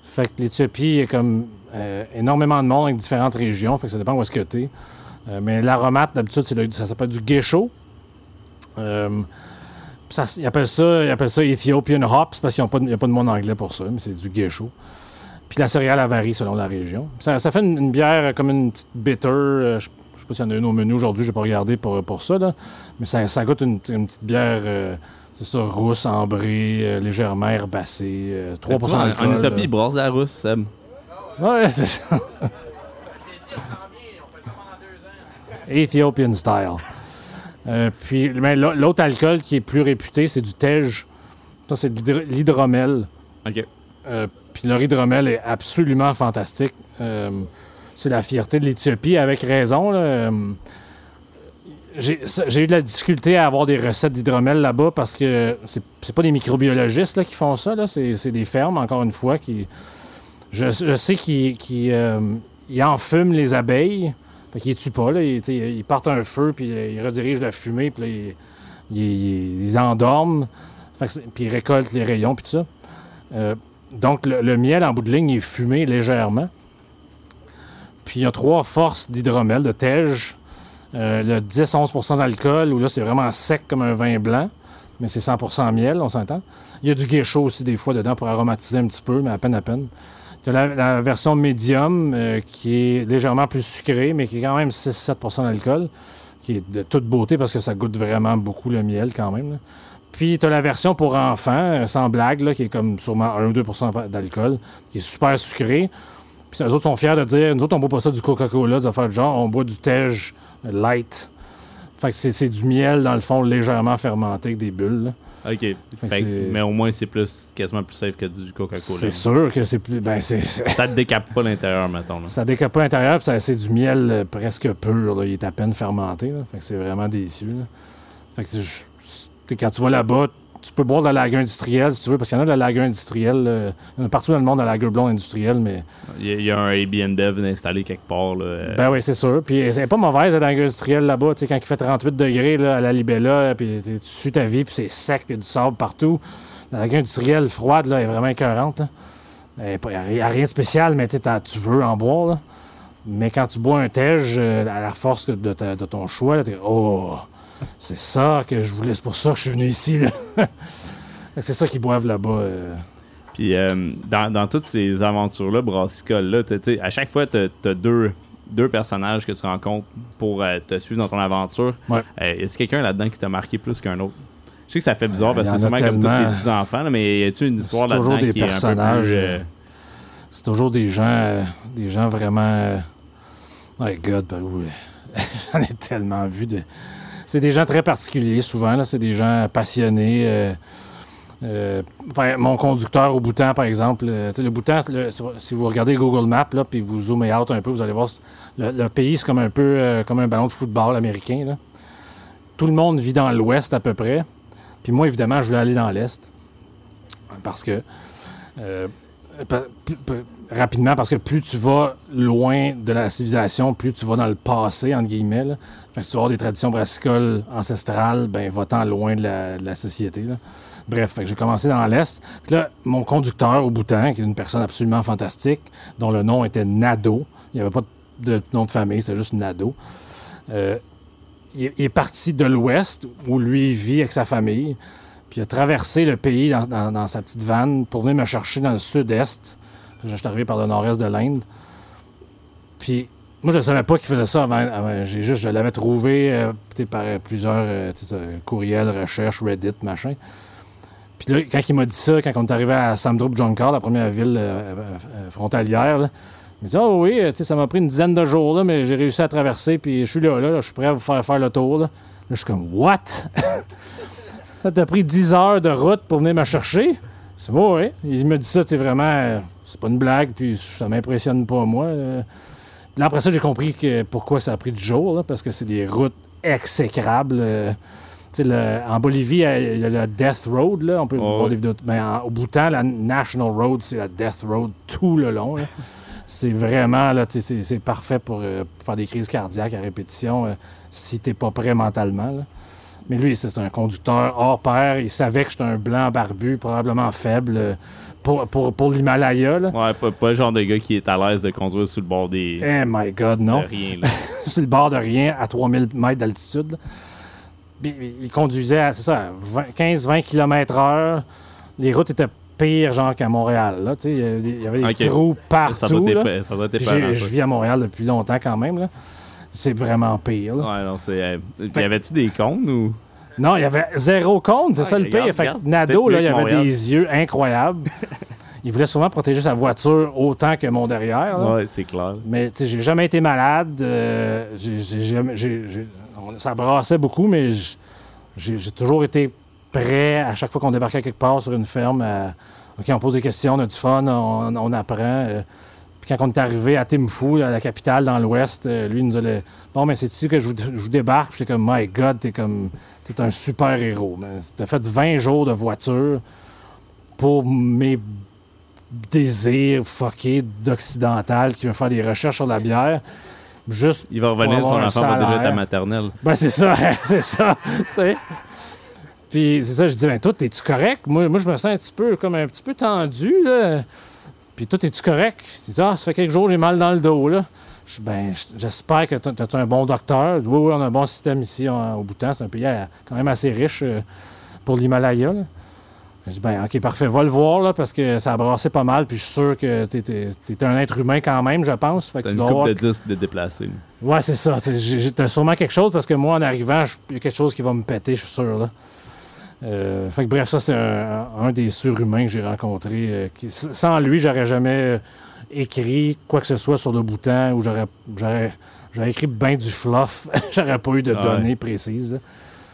Fait que l'Éthiopie est comme... énormément de monde avec différentes régions, fait que ça dépend où est-ce que t'es. Mais l'aromate, d'habitude, ça s'appelle du geisho. Ils appellent ça Ethiopian hops parce qu'il n'y a pas de mot en anglais pour ça, mais c'est du geisho. Puis la céréale, elle varie selon la région. Ça fait une bière comme une petite bitter. Je sais pas s'il y en a une au menu aujourd'hui, je n'ai pas regardé pour ça, là. Mais ça goûte une petite bière... c'est ça, rousse, ambrée, légèrement herbacée, 3% d'alcool. En Éthiopie, ils brassent la rousse, Seb. Ouais, c'est ça. Ethiopian style. Puis, mais l'autre alcool qui est plus réputé, c'est du tej. Ça, c'est de l'hydromel. OK. Puis leur hydromel est absolument fantastique. C'est la fierté de l'Éthiopie, avec raison. Là. J'ai eu de la difficulté à avoir des recettes d'hydromel là-bas parce que c'est pas des microbiologistes là, qui font ça. Là. C'est des fermes, encore une fois, qui... Je sais qu'ils enfument les abeilles, fait qu'ils les tuent pas, là. Ils partent un feu, puis ils redirigent la fumée, puis là, ils endorment, puis ils récoltent les rayons, puis tout ça. Donc, le miel, en bout de ligne, il est fumé légèrement. Puis il y a 3 forces d'hydromel, de tej, le 10-11% d'alcool, où là, c'est vraiment sec comme un vin blanc, mais c'est 100% miel, on s'entend. Il y a du geisho aussi, des fois, dedans, pour aromatiser un petit peu, mais à peine, à peine. La version médium, qui est légèrement plus sucrée, mais qui est quand même 6-7% d'alcool, qui est de toute beauté parce que ça goûte vraiment beaucoup le miel quand même. Là. Puis, tu as la version pour enfants, sans blague, là, qui est comme sûrement 1 ou 2% d'alcool, qui est super sucrée. Puis, eux autres sont fiers de dire, nous autres, on boit pas ça du Coca-Cola, des affaires de genre, on boit du tej light. Fait que c'est du miel, dans le fond, légèrement fermenté avec des bulles. OK. Mais au moins, c'est plus quasiment plus safe que du Coca-Cola. C'est sûr que c'est plus... Ben, c'est... Ça ne décape pas l'intérieur, mettons. Là. Ça ne décape pas l'intérieur, puis c'est du miel presque pur. Là. Il est à peine fermenté. Là. Fait que c'est vraiment délicieux. Là. Fait que quand tu vas là-bas, tu peux boire de la lager industrielle, si tu veux, parce qu'il y en a de la lager industrielle. Il y en a partout dans le monde de la lager blonde industrielle, mais... Il y a un Airbnb installé quelque part. Là. Ben oui, c'est sûr. Puis c'est pas mauvaise, la lager industrielle, là-bas. Tu sais, quand il fait 38 degrés là, à la Libella, puis tu sues ta vie, puis c'est sec, puis il y a du sable partout. La lager industrielle froide, là, est vraiment écœurante. Il n'y a rien de spécial, mais tu veux en boire. Là. Mais quand tu bois un tège, à la force de ton choix, tu es... Oh! C'est ça que je voulais, c'est pour ça que je suis venu ici. Là. C'est ça qu'ils boivent là-bas. Puis dans toutes ces aventures-là, brassicoles-là, à chaque fois, tu as deux personnages que tu rencontres pour te suivre dans ton aventure. Ouais. Est-ce quelqu'un là-dedans qui t'a marqué plus qu'un autre? Je sais que ça fait bizarre parce que c'est sûrement comme tous les petits enfants, là, mais y a-tu une histoire là-dedans qui est un peu plus... C'est toujours des gens vraiment... My God, j'en ai tellement vu de... C'est des gens très particuliers, souvent. Là. C'est des gens passionnés. Mon conducteur au Bhoutan, par exemple. Le Bhoutan, si vous regardez Google Maps, là, puis vous zoomez out un peu, vous allez voir, le pays, c'est comme un peu comme un ballon de football américain. Là. Tout le monde vit dans l'ouest, à peu près. Puis moi, évidemment, je voulais aller dans l'est. Parce que... rapidement, parce que plus tu vas loin de la civilisation, plus tu vas dans le passé, entre guillemets. Là. Fait que si tu vas avoir des traditions brassicoles ancestrales, ben va-t'en loin de la société. Là. Bref, fait que j'ai commencé dans l'Est. Puis là, mon conducteur au Bhoutan, qui est une personne absolument fantastique, dont le nom était Nado. Il n'y avait pas de nom de famille, c'était juste Nado. Il est parti de l'Ouest, où lui vit avec sa famille. Puis il a traversé le pays dans sa petite vanne pour venir me chercher dans le sud-est. Je suis arrivé par le nord-est de l'Inde. Puis moi, je ne savais pas qu'il faisait ça avant. Je l'avais trouvé par plusieurs courriels, recherches, Reddit, machin. Puis là, quand il m'a dit ça, quand on est arrivé à Samdrup-Jonkar, la première ville frontalière, là, il m'a dit « Ah oh, oui, ça m'a pris une dizaine de jours, là, mais j'ai réussi à traverser, puis je suis là, je suis prêt à vous faire le tour. » Là, je suis comme « What? » Ça t'a pris 10 heures de route pour venir me chercher? C'est beau, oui. Il me dit ça, c'est vraiment... C'est pas une blague, puis ça m'impressionne pas, moi. Là, après ça, j'ai compris que pourquoi ça a pris du jour, là, parce que c'est des routes exécrables. En Bolivie, il y a la Death Road, là. On peut voir des vidéos. Mais au Bhoutan, la National Road, c'est la Death Road tout le long. Là. C'est vraiment, là, c'est parfait pour faire des crises cardiaques à répétition si t'es pas prêt mentalement, là. Mais lui, c'est un conducteur hors pair. Il savait que j'étais un blanc barbu, probablement faible, pour l'Himalaya. Là. Ouais, pas le genre de gars qui est à l'aise de conduire sur le bord des... Eh my God, non. De rien, là. Sur le bord de rien, à 3000 mètres d'altitude. Il conduisait à 15-20 km/h. Les routes étaient pires, genre, qu'à Montréal. Là. Il y avait des trous partout. Ça doit être peur. Je vis à Montréal depuis longtemps quand même, là. C'est vraiment pire. Là. Ouais, non, c'est... Y avait-tu des cônes ou... Non, il y avait zéro cône, c'est ça le pire. Fait que Nado, là, il avait des yeux incroyables. Il voulait souvent protéger sa voiture autant que mon derrière. Là. Ouais, c'est clair. Mais tu sais, j'ai jamais été malade. Ça brassait beaucoup, mais j'ai toujours été prêt à chaque fois qu'on débarquait quelque part sur une ferme. OK, on pose des questions, on a du fun, on apprend... Quand on est arrivé à Thimphu, à la capitale, dans l'Ouest, lui, il nous a dit « Bon, mais c'est ici que je vous débarque. » Puis j'étais comme « My God, t'es un super-héros. T'as fait 20 jours de voiture pour mes désirs fuckés d'occidental qui veut faire des recherches sur la bière. » Juste il va revenir, son enfant va déjà être à maternelle. Ben, c'est ça, c'est ça. T'sais. Puis c'est ça, je dis « Ben, toi, t'es-tu correct? » Moi, je me sens un petit peu tendu, là. Puis tout est-tu correct? Il dit « Ah, ça fait quelques jours, j'ai mal dans le dos, là. » Je dis « Ben, j'espère que t'as un bon docteur. » « Oui, on a un bon système ici au Bhoutan. C'est un pays quand même assez riche pour l'Himalaya. » Je dis « Ben, OK, parfait. Va le voir, là, parce que ça a brassé pas mal. Puis je suis sûr que t'es un être humain quand même, je pense. » Fait que tu dois avoir... une couple de 10 de déplacés. Ouais, c'est ça. T'as sûrement quelque chose, parce que moi, en arrivant, il y a quelque chose qui va me péter, je suis sûr, là. Fait que bref, ça, c'est un des surhumains que j'ai rencontré. Sans lui, j'aurais jamais écrit quoi que ce soit sur le Bhoutan, ou j'aurais écrit bien du fluff. J'aurais pas eu de données précises.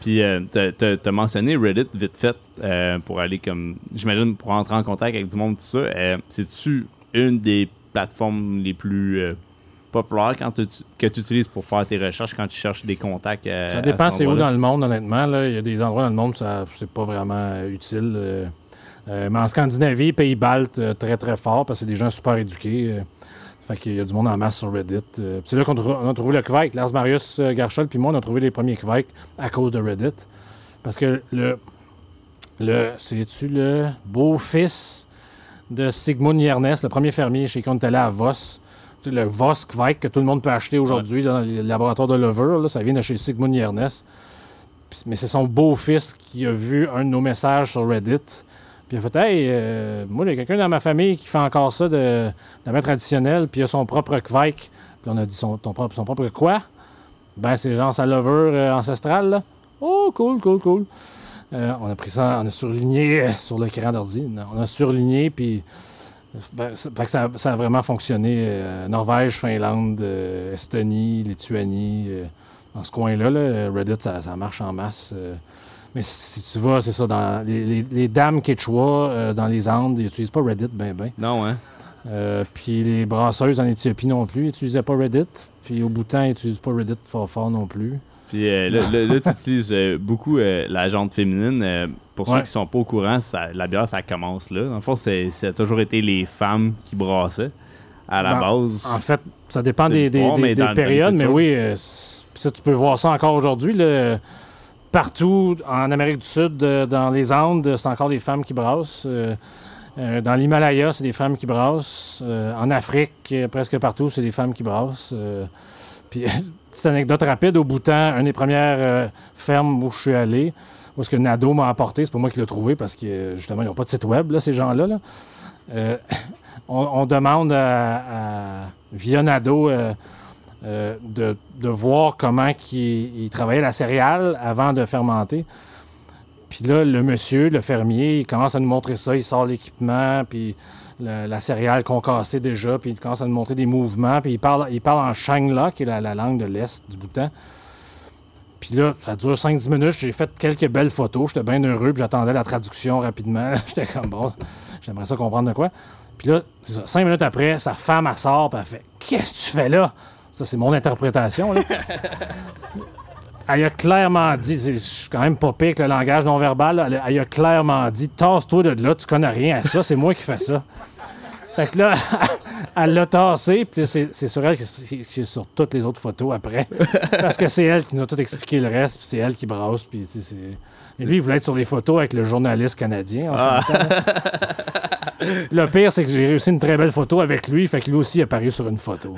Puis t'as mentionné Reddit vite fait pour aller comme... J'imagine pour entrer en contact avec du monde, tout ça. C'est-tu une des plateformes les plus populaires que tu utilises pour faire tes recherches quand tu cherches des contacts? Ça dépend c'est où dans le monde, honnêtement. Il y a des endroits dans le monde ça c'est pas vraiment utile. Mais en Scandinavie, Pays-Baltes, très très fort parce que c'est des gens super éduqués. Fait qu'il y a du monde en masse sur Reddit. C'est là qu'on a trouvé le kveik. Lars Marius Garshol puis moi, on a trouvé les premiers kveik à cause de Reddit. Parce que c'est-tu le beau-fils de Sigmund Gjernes, le premier fermier chez qui on est allé à Voss. Le Voss kveik que tout le monde peut acheter aujourd'hui dans les laboratoires de levure. Là, ça vient de chez Sigmund Gjernes. Mais c'est son beau-fils qui a vu un de nos messages sur Reddit. Puis il a fait « Hey, moi, il y a quelqu'un dans ma famille qui fait encore ça de main traditionnelle, puis il a son propre kveik. » Puis on a dit « Son propre quoi? » Ben, c'est genre sa levure ancestrale, là. « Oh, cool. » On a pris ça, on a surligné sur l'écran d'ordi. On a surligné, puis ça a vraiment fonctionné. Norvège, Finlande, Estonie, Lituanie, dans ce coin-là, là, Reddit, ça marche en masse. Mais si tu vas, c'est ça, dans les dames quechua dans les Andes, ils n'utilisent pas Reddit ben. Non, hein? Puis les brasseuses en Éthiopie non plus, ils n'utilisaient pas Reddit. Puis au Bhoutan, ils n'utilisent pas Reddit fort non plus. Puis là, tu utilises beaucoup la jante féminine. Pour ceux qui sont pas au courant, la bière, ça commence là. Dans le fond, ça a toujours été les femmes qui brassaient à la base. En fait, ça dépend des périodes, mais oui, ça, tu peux voir ça encore aujourd'hui, là. Partout en Amérique du Sud, dans les Andes, c'est encore des femmes qui brassent. Dans l'Himalaya, c'est des femmes qui brassent. En Afrique, presque partout, c'est des femmes qui brassent. Puis, petite anecdote rapide, au Bhoutan, une des premières fermes où je suis allé, où est-ce que Nado m'a apporté, c'est pas moi qui l'ai trouvé parce que justement, ils n'ont pas de site web, là, ces gens-là. Là. On demande via Nado. De voir comment il travaillait la céréale avant de fermenter. Puis là, le monsieur, le fermier, il commence à nous montrer ça. Il sort l'équipement, puis la céréale concassée déjà, puis il commence à nous montrer des mouvements. Puis il parle en Shangla, qui est la langue de l'Est du Bhoutan. Puis là, ça dure 5-10 minutes. J'ai fait quelques belles photos. J'étais bien heureux, puis j'attendais la traduction rapidement. J'étais comme, bon, j'aimerais ça comprendre de quoi. Puis là, c'est ça, 5 minutes après, sa femme, elle sort, puis elle fait « Qu'est-ce que tu fais là? » Ça, c'est mon interprétation, là. Elle a clairement dit, je suis quand même pas pire avec le langage non-verbal, là. Elle a clairement dit, tasse-toi de là, tu connais rien à ça, c'est moi qui fais ça. Fait que là, elle l'a tassé, puis c'est sur elle que c'est sur toutes les autres photos après. Parce que c'est elle qui nous a tout expliqué le reste, puis c'est elle qui brasse, puis c'est... Et lui, il voulait être sur les photos avec le journaliste canadien, s'entend. Le pire, c'est que j'ai réussi une très belle photo avec lui, fait que lui aussi est apparu sur une photo.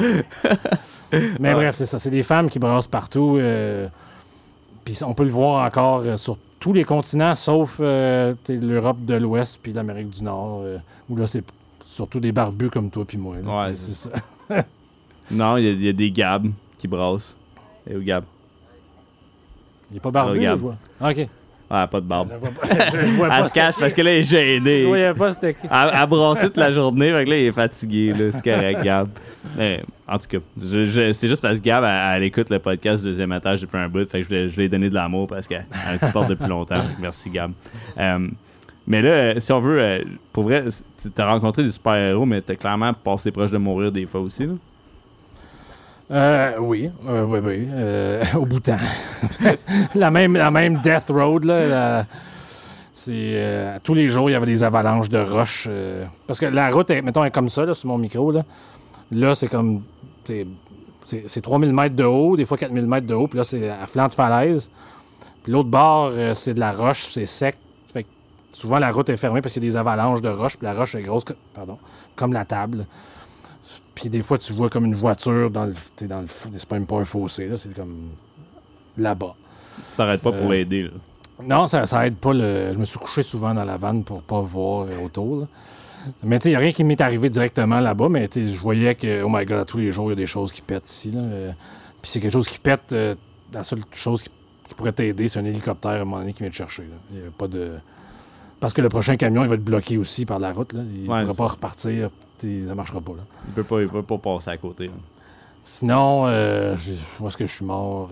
Mais bref, c'est ça. C'est des femmes qui brassent partout. Puis on peut le voir encore sur tous les continents, sauf l'Europe de l'Ouest puis l'Amérique du Nord, où là, c'est surtout des barbus comme toi puis moi. Là, ouais, c'est ça. Non, il y a des Gabs qui brassent. Et au Gab. Il n'est pas barbu, là, je vois. Ah, OK. Ah, pas de barbe. Elle se cache parce que là, elle est gênée. Je voyais pas, c'était qui. Elle brassait toute la journée, fait que là, il est fatigué, là. C'est correct, Gab. Mais, en tout cas, c'est juste parce que Gab, elle écoute le podcast Deuxième Étage depuis un bout, fait que je lui ai donné de l'amour parce qu'elle le supporte depuis longtemps. Merci, Gab. Mais là, si on veut, pour vrai, t'as rencontré des super-héros, mais t'as clairement passé proche de mourir des fois aussi, là. Oui. Au Bhoutan. la même Death Road, là. C'est, tous les jours, il y avait des avalanches de roches. Parce que la route, est comme ça, là, sur mon micro. Là c'est comme... C'est 3000 mètres de haut, des fois 4000 mètres de haut. Puis là, c'est à flanc de falaise. Puis l'autre bord, c'est de la roche, c'est sec. Fait que souvent, la route est fermée parce qu'il y a des avalanches de roches. Puis la roche est grosse, comme la table. Puis des fois, tu vois comme une voiture dans le c'est même pas un fossé, là, c'est comme là-bas. Tu t'arrêtes pas pour l'aider, là? Non, ça aide pas. Je me suis couché souvent dans la vanne pour pas voir autour, là. Mais tu sais, il n'y a rien qui m'est arrivé directement là-bas, mais tu sais, je voyais que, oh my God, tous les jours, il y a des choses qui pètent ici, là. Puis c'est quelque chose qui pète. La seule chose qui pourrait t'aider, c'est un hélicoptère, à un moment donné, qui vient te chercher, là. Il n'y a pas de... Parce que le prochain camion, il va être bloqué aussi par la route, là. Il ne pourra pas repartir. Ça marchera pas, là. Il peut pas passer à côté, là. Sinon, je vois ce que je suis mort.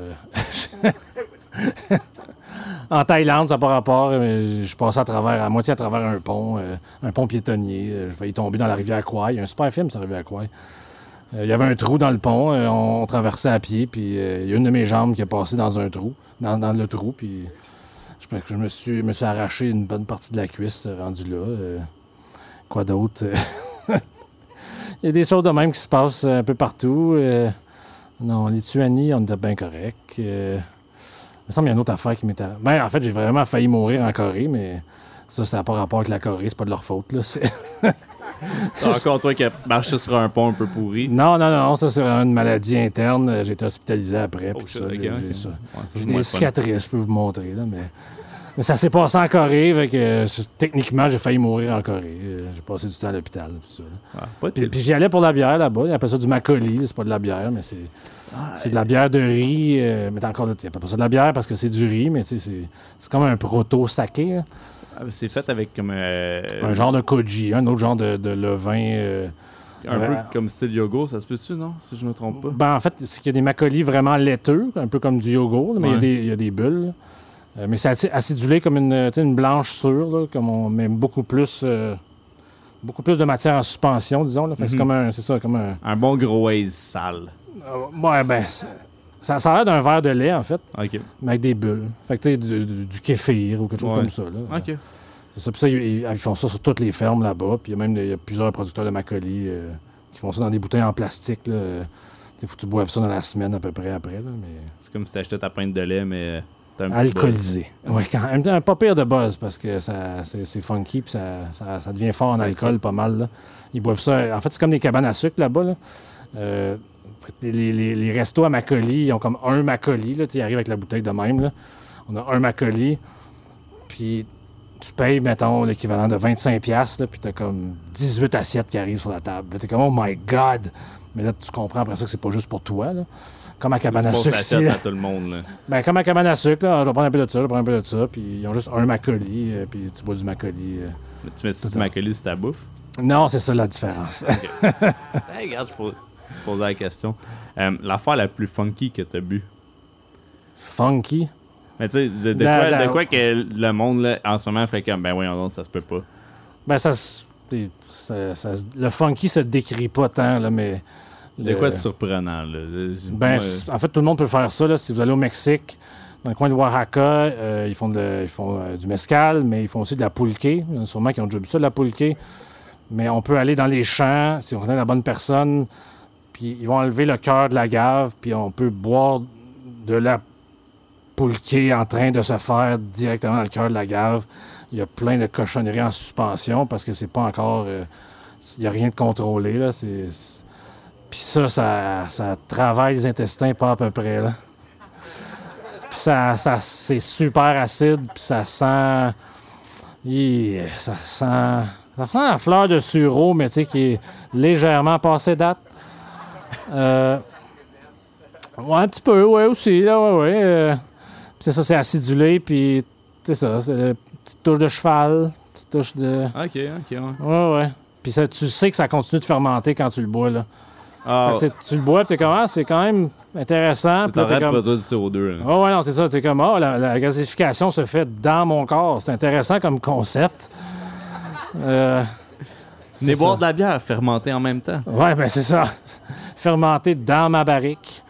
en Thaïlande, ça n'a pas rapport. Je passais à moitié à travers un pont piétonnier. J'ai failli tomber dans la rivière Kwai. Un super film, ça, la rivière Kwai. Il y avait un trou dans le pont. On traversait à pied. Puis il y a une de mes jambes qui est passée dans un trou, dans le trou. Puis je me suis arraché une bonne partie de la cuisse rendue là. Quoi d'autre? Il y a des choses de même qui se passent un peu partout. Non, Lituanie, on était bien correct. Il me semble qu'il y a une autre affaire qui m'est arrivée. En fait, j'ai vraiment failli mourir en Corée, mais ça n'a pas rapport avec la Corée, c'est pas de leur faute, là. C'est encore toi qui a marché sur un pont un peu pourri. Non, ça c'est une maladie interne. J'ai été hospitalisé après. J'ai des cicatrices, je peux vous montrer, là, mais ça s'est passé en Corée, fait que techniquement, j'ai failli mourir en Corée. J'ai passé du temps à l'hôpital, puis ça. Puis j'y allais pour la bière là-bas. Ils appellent ça du makgeolli, c'est pas de la bière, mais c'est... C'est de la bière de riz, mais encore là, il n'y a pas ça de la bière parce que c'est du riz, mais c'est comme un proto-saké. C'est fait avec comme... un genre de koji, un autre genre de levain. Peu comme style yogourt, ça se peut-tu, non? Si je ne me trompe pas. En fait, c'est qu'il y a des makgeolli vraiment laiteux, un peu comme du yogourt, mais il y a des bulles. Mais c'est acidulé comme une blanche sûre, là, comme on met beaucoup plus de matière en suspension, disons. Là. Fait que c'est comme un bon gros haze sale. Ça a l'air d'un verre de lait, en fait, mais avec des bulles. Fait que, tu sais, du kéfir ou quelque chose comme ça. Là. Okay. C'est ça. Puis ça, ils font ça sur toutes les fermes là-bas. Puis il y a plusieurs producteurs de makgeolli qui font ça dans des bouteilles en plastique. Il faut que tu boives ça dans la semaine à peu près après. Là, mais... C'est comme si tu achetais ta pinte de lait, mais t'as un petit alcoolisé. Oui, quand même, un pas pire de buzz parce que c'est funky puis ça devient fort en alcool pas mal. Là. Ils boivent ça. En fait, c'est comme des cabanes à sucre là-bas. Là. Les restos à makgeolli, ils ont comme un makgeolli. Ils arrivent avec la bouteille de même. Là. On a un makgeolli, puis tu payes, mettons, l'équivalent de 25$, là, puis t'as comme 18 assiettes qui arrivent sur la table. Là, t'es comme « Oh my God! » Mais là, tu comprends après ça que c'est pas juste pour toi. Là. Comme à cabane à sucre. C'est à tout le monde. Là. Comme à cabane à sucre, là, je vais prendre un peu de ça, je vais prendre un peu de ça, puis ils ont juste un makgeolli, puis tu bois du makgeolli. Tu mets-tu du makgeolli sur ta bouffe? Non, c'est ça la différence. Okay. Hey, regarde, poser la question. L'affaire la plus funky que t'as bu? Funky? Mais tu sais, de quoi que le monde, là, en ce moment, fait comme, voyons, ça se peut pas. Le funky se décrit pas tant, là, mais... De quoi de surprenant, là? En fait, tout le monde peut faire ça, là. Si vous allez au Mexique, dans le coin de Oaxaca, ils font du mezcal, mais ils font aussi de la pulque. Il y en a sûrement qui ont déjà bu ça, de la pulque. Mais on peut aller dans les champs, si on connaît la bonne personne... Puis ils vont enlever le cœur de la gave, puis on peut boire de la pulque en train de se faire directement dans le cœur de la gave. Il y a plein de cochonneries en suspension parce que c'est pas encore... Il n'y a rien de contrôlé, là. Puis ça travaille les intestins pas à peu près, là. Puis ça c'est super acide, puis ça sent... Ça sent la fleur de sureau, mais tu sais, qui est légèrement passée date. Ouais, un petit peu, ouais, aussi, là, ouais. C'est ça, c'est acidulé, puis c'est ça, c'est une petite touche de cheval, petite touche de... OK, ouais. Ouais. Puis ça, tu sais que ça continue de fermenter quand tu le bois, là. Oh. Fait que tu le bois, puis t'es comme, c'est quand même intéressant. Puis là, t'es comme... pas toi du CO2, là. Ouais, non, c'est ça, t'es comme, la gasification se fait dans mon corps. C'est intéressant comme concept. C'est boire de la bière fermentée en même temps. Ouais, c'est ça. Fermenté dans ma barrique.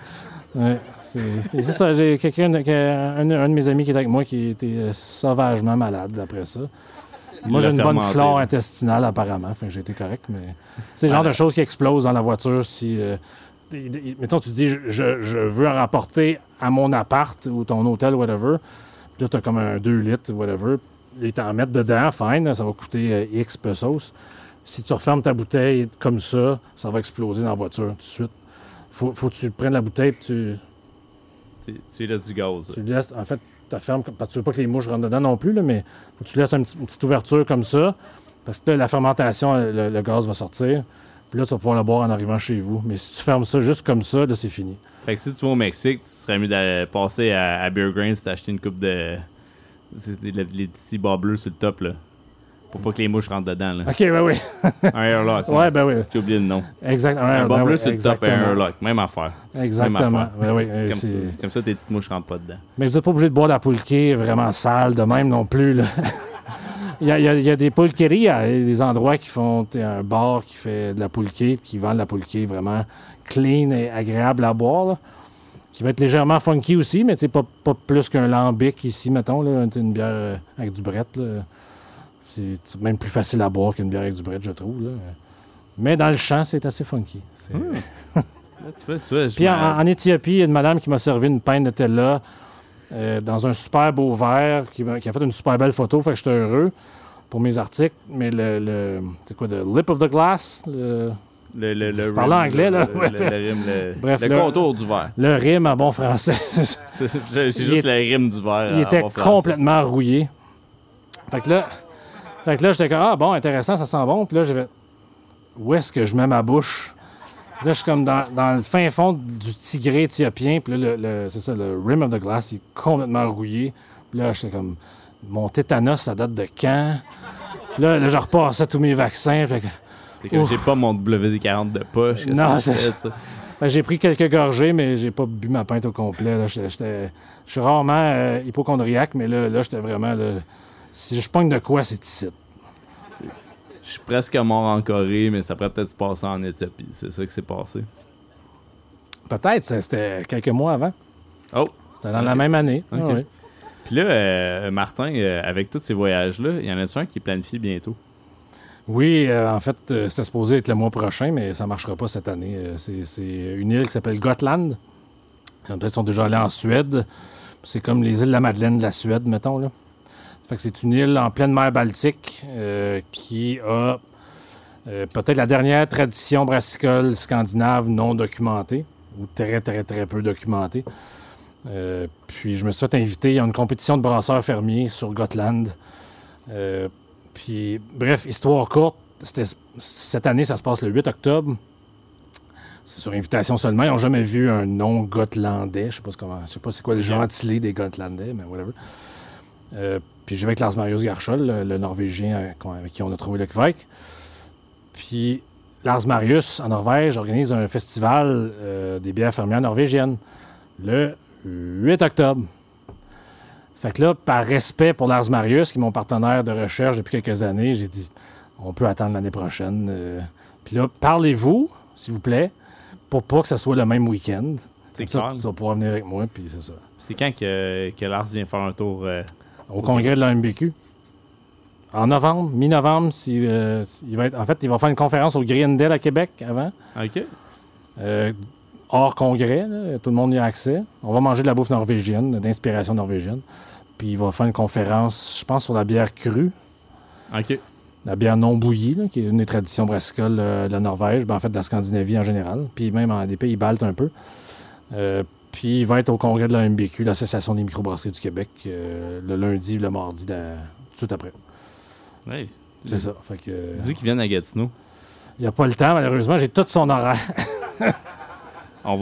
Ouais, c'est ça. J'ai un de mes amis qui était avec moi qui était sauvagement malade après ça. Moi, j'ai une bonne flore intestinale, apparemment. Enfin, j'ai été correct, mais c'est le genre de choses qui explosent dans la voiture. Si, mettons, tu dis, je veux en rapporter à mon appart ou ton hôtel, whatever. Puis là, t'as comme un 2 litres, whatever. Ils t'en mettent dedans, fine, ça va coûter X pesos. Si tu refermes ta bouteille comme ça, ça va exploser dans la voiture tout de suite. Faut que tu prennes la bouteille et tu laisses du gaz. Tu laisses, en fait, tu fermes, parce que tu veux pas que les mouches rentrent dedans non plus, là, mais faut que tu laisses une petite ouverture comme ça, parce que là, la fermentation, le gaz va sortir. Puis là, tu vas pouvoir le boire en arrivant chez vous. Mais si tu fermes ça juste comme ça, là, c'est fini. Fait que si tu vas au Mexique, tu serais mieux d'aller passer à Beer Grain si t'as acheté une coupe de... les petits bas bleus sur le top, là. Pour pas que les mouches rentrent dedans. Là. OK, ben oui. Un airlock. Ouais, ben oui. J'ai oublié le nom. Exact. Un bon bleu sur le top et un airlock. Même affaire. Exactement. Même affaire. Ben oui, comme ça, tes petites mouches rentrent pas dedans. Mais vous n'êtes pas obligé de boire de la pulque vraiment sale de même non plus. Là. Il y a des pulqueries, il y a des endroits qui font un bar qui fait de la pulque, qui vend de la pulque vraiment clean et agréable à boire. Là. Qui va être légèrement funky aussi, mais pas plus qu'un lambic ici, mettons. Là, une bière avec du bret. Là. C'est même plus facile à boire qu'une bière avec du bret, je trouve. Là. Mais dans le champ, c'est assez funky. C'est... Tu vois, puis en Éthiopie, il y a une madame qui m'a servi une pinte de Tella dans un super beau verre, qui a fait une super belle photo, fait que j'étais heureux pour mes articles. Mais le c'est quoi, the lip of the glass? Le rim, anglais, là. Bref, le contour du verre. Le rime en bon français. C'est juste le rime du verre. Il était complètement rouillé. Fait que là, j'étais comme, ah bon, intéressant, ça sent bon. Puis là, j'ai fait, où est-ce que je mets ma bouche? Puis là, je suis comme dans le fin fond du Tigré éthiopien. Puis là, c'est ça, le rim of the glass, il est complètement rouillé. Puis là, j'étais comme, mon tétanos, ça date de quand? Puis là, je repassais tous mes vaccins. Puis là, c'est que j'ai pas mon WD-40 de poche. Non, c'est ça. Ben, j'ai pris quelques gorgées, mais j'ai pas bu ma pinte au complet. Là. Je suis rarement hypochondriaque, mais là, j'étais vraiment... Là, si je pogne de quoi, c'est ici. Je suis presque mort en Corée, mais ça pourrait peut-être se passer en Éthiopie. C'est ça qui s'est passé. Peut-être. C'était quelques mois avant. Oh! C'était dans la même année. Okay. Ah, oui. Puis là, Martin, avec tous ces voyages-là, il y en a-tu un qui planifie bientôt? Oui, en fait, c'était supposé être le mois prochain, mais ça ne marchera pas cette année. C'est une île qui s'appelle Gotland. Ils sont déjà allés en Suède. C'est comme les îles de la Madeleine de la Suède, mettons. Là. Fait que c'est une île en pleine mer Baltique qui a peut-être la dernière tradition brassicole scandinave non documentée, ou très, très, très peu documentée. Puis je me suis invité. Il y a une compétition de brasseurs fermiers sur Gotland. Puis, bref, histoire courte, cette année, ça se passe le 8 octobre. C'est sur invitation seulement. Ils n'ont jamais vu un nom gotlandais. Je sais pas c'est quoi le gentilé des Gotlandais, mais whatever. Puis, je vais avec Lars Marius Garshol, le Norvégien avec qui on a trouvé le kveik. Puis, Lars Marius, en Norvège, organise un festival des bières fermières norvégiennes le 8 octobre. Fait que là, par respect pour Lars Marius, qui est mon partenaire de recherche depuis quelques années, j'ai dit, on peut attendre l'année prochaine. Puis là, parlez-vous, s'il vous plaît, pour pas que ça soit le même week-end. C'est clair. Ça va pouvoir venir avec moi, puis c'est ça. C'est quand que Lars vient faire un tour? Au congrès de l'AMBQ. En novembre, mi-novembre. Il va être, en fait, il va faire une conférence au Greendale à Québec avant. OK. Hors congrès, là, tout le monde y a accès. On va manger de la bouffe norvégienne, d'inspiration norvégienne. Puis il va faire une conférence, je pense, sur la bière crue. OK. La bière non bouillie, là, qui est une des traditions brassicoles de la Norvège, ben en fait de la Scandinavie en général, puis même des pays baltes un peu. Puis il va être au congrès de la AMBQ, l'Association des microbrasseries du Québec, le lundi, le mardi, tout de suite après. Oui. C'est ça. Fait que, dis qu'il vienne à Gatineau. Il n'y a pas le temps, malheureusement. J'ai tout son horaire. On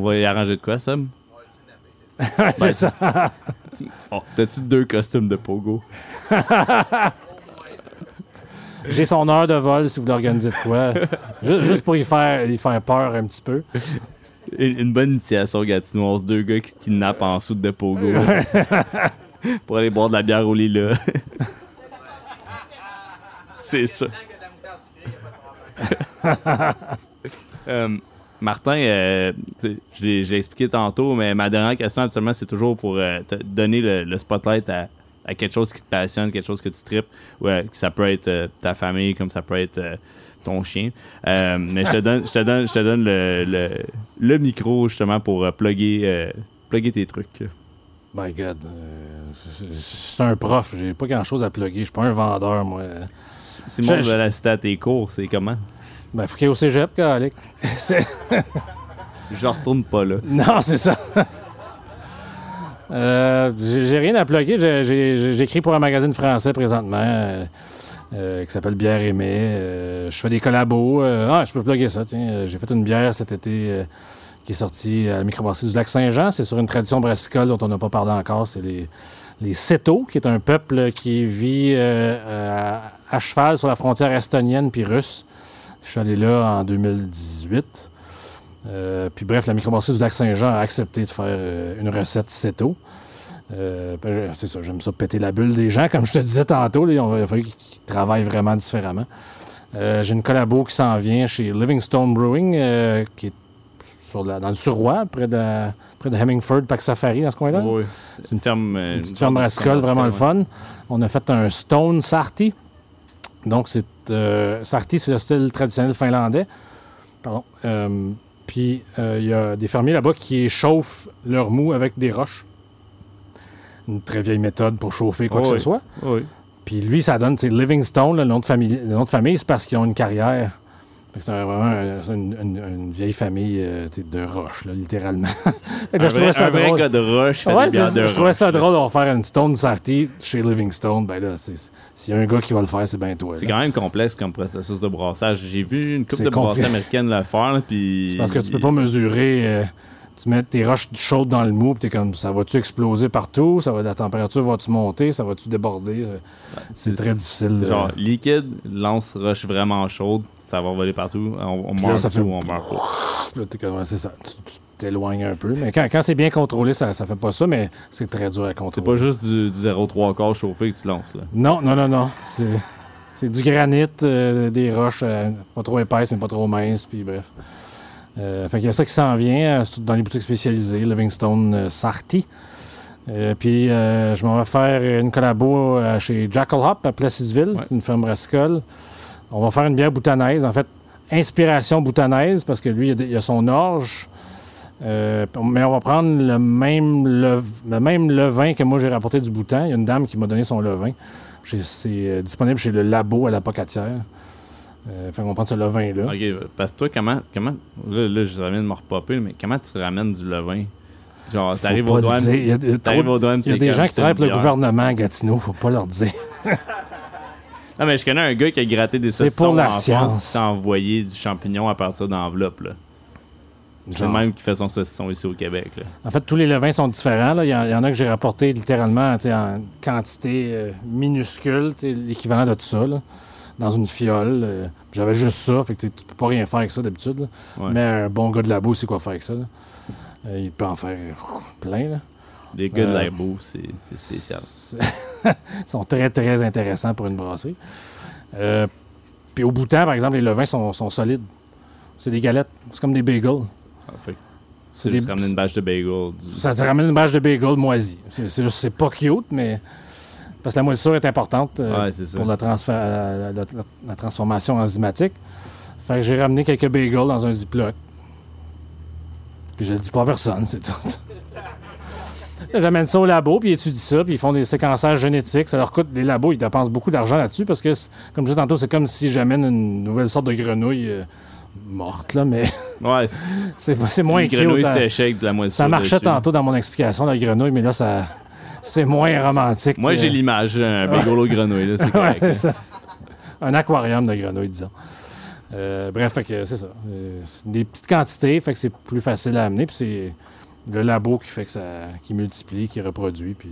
va y arranger de quoi, Sam? C'est ça. Oh, t'as-tu 2 costumes de pogo? J'ai son heure de vol, si vous l'organisez de quoi. Juste pour y faire peur un petit peu. Une bonne initiation gatinoise, 2 gars qui kidnappent en soude de pogo. Pour aller boire de la bière au lit, là. C'est ça. Martin, je l'ai expliqué tantôt, mais ma dernière question, absolument, c'est toujours pour te donner le spotlight à quelque chose qui te passionne, quelque chose que tu tripes. Ouais, ça peut être ta famille, comme ça peut être ton chien. Mais je te donne le micro, justement, pour plugger tes trucs. My God. Je suis un prof. J'ai pas grand-chose à plugger. Je suis pas un vendeur, moi. Si moi, je vais l'assister à tes cours, c'est comment? Ben, faut qu'il y ait au cégep, Alec. Je retourne pas là. Non, c'est ça. J'ai rien à plugger. J'écris pour un magazine français présentement qui s'appelle Bière aimée. Je fais des collabos. Je peux plugger ça. Tiens. J'ai fait une bière cet été qui est sortie à la Microbrasserie du Lac-Saint-Jean. C'est sur une tradition brassicole dont on n'a pas parlé encore. C'est les Seto, qui est un peuple qui vit à à cheval sur la frontière estonienne puis russe. Je suis allé là en 2018. Puis bref, la microbrasserie du Lac-Saint-Jean a accepté de faire une recette Seto. C'est ça, j'aime ça péter la bulle des gens. Comme je te disais tantôt, là, il a fallu qu'ils travaillent vraiment différemment. J'ai une collabo qui s'en vient chez Livingstone Brewing, qui est dans le Suroît, près de Hemingford, Paxafari, dans ce coin-là. Oui, c'est une petite ferme brassicole, vraiment le fun. On a fait un Stone Sarti. Donc, Sarti, c'est le style traditionnel finlandais. Pardon. Puis, il y a des fermiers là-bas qui échauffent leur mou avec des roches. Une très vieille méthode pour chauffer quoi que ce soit. Oui. Puis lui, ça donne, tu sais, Livingstone, là, le nom de famille, c'est parce qu'ils ont une carrière. C'est vraiment une vieille famille de roche, littéralement. Un vrai gars de roche. Je trouvais ça drôle de faire une Stone Sarti chez Livingstone. Ben là, s'il y a un gars qui va le faire, c'est bien toi. C'est quand même complexe comme processus de brassage. J'ai vu une coupe de brasserie américaine le faire. Puis... C'est parce que tu peux pas mesurer. Tu mets tes roches chaudes dans le mou, puis t'es comme, ça va-tu exploser partout? La température va-tu monter? Ça va-tu déborder? C'est très difficile. Genre, liquide, lance roche vraiment chaude. Ça va voler partout, on meurt tout ou on meurt pas. C'est ça, tu t'éloignes un peu. Mais quand c'est bien contrôlé, ça fait pas ça, mais c'est très dur à contrôler. C'est pas juste du 0,3 quart chauffé que tu lances, là. Non. C'est du granit, des roches pas trop épaisses, mais pas trop minces, puis bref. Fait qu'il y a ça qui s'en vient dans les boutiques spécialisées, Livingstone Sarti. Puis je m'en vais faire une collabo chez Jackalop à Placidville, une ferme brassicole. On va faire une bière boutanaise, en fait, inspiration boutanaise, parce que lui, il a son orge. Mais on va prendre le même levain que moi, j'ai rapporté du Bhoutan. Il y a une dame qui m'a donné son levain. C'est disponible chez le labo à la Pocatière. On va prendre ce levain-là. OK, parce que toi, comment là, je ramène de me repopper, mais comment tu ramènes du levain? Genre, t'arrives aux douanes. Il y a des gens qui travaillent pour le gouvernement à Gatineau, faut pas leur dire. Non, mais je connais un gars qui a gratté des saucissons en France qui a envoyé du champignon à partir d'enveloppe. C'est le même qui fait son saucisson ici au Québec. Là. En fait, tous les levains sont différents. Il y en a que j'ai rapporté littéralement en quantité minuscule, l'équivalent de tout ça, là, dans une fiole. J'avais juste ça, fait que tu peux pas rien faire avec ça d'habitude. Ouais. Mais un bon gars de labo, c'est quoi faire avec ça? Il peut en faire plein. Là. Les gars de labo, c'est spécial. Sont très, très intéressants pour une brasserie. Puis au Bhoutan, par exemple, les levains sont solides. C'est des galettes. C'est comme des bagels. Ah, fait. C'est juste ramener une bâche de bagel. Ça te ramène une bâche de bagel moisie. C'est pas cute, mais... Parce que la moisissure est importante pour la transformation enzymatique. Fait que j'ai ramené quelques bagels dans un Ziploc. Puis je le dis pas à personne, c'est tout. J'amène ça au labo, puis ils étudient ça, puis ils font des séquençages génétiques. Ça leur coûte, les labos, ils dépensent beaucoup d'argent là-dessus, parce que, comme je disais tantôt, c'est comme si j'amène une nouvelle sorte de grenouille morte, là, mais... Ouais, c'est moins une grenouille séchée avec de la moisissure. Ça marchait tantôt dans mon explication, la grenouille, mais là, ça c'est moins romantique. Moi, j'ai l'image, un bagolo grenouille, là, c'est correct. Ouais, c'est ça. Un aquarium de grenouilles, disons. Bref, fait que c'est ça. Des petites quantités, fait que c'est plus facile à amener, puis c'est... Le labo qui fait que ça. Qui multiplie, qui reproduit, puis.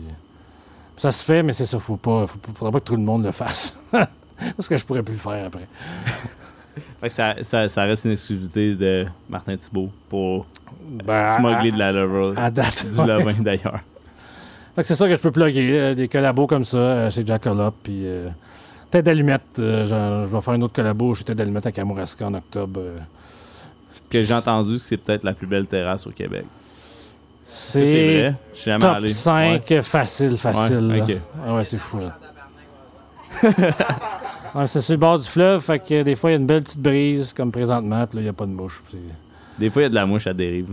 Ça se fait, mais c'est ça, faudra pas que tout le monde le fasse. Parce que je pourrais plus le faire après. Fait que ça reste une exclusivité de Martin Thibault pour smuggler de la level. À date. Du levain d'ailleurs. Fait que c'est ça que je peux plugger. Des collabos comme ça chez Jackalop, puis Tête d'allumettes. Je vais faire une autre collabo chez Tête d'allumettes à Kamouraska en octobre. Que j'ai entendu que c'est peut-être la plus belle terrasse au Québec. C'est vrai. Je suis jamais top allé. 5 facile. Ouais, okay. Ouais, c'est fou. Ouais, c'est sur le bord du fleuve, fait que des fois il y a une belle petite brise comme présentement, puis là il n'y a pas de mouche. Pis... Des fois il y a de la mouche à dérive.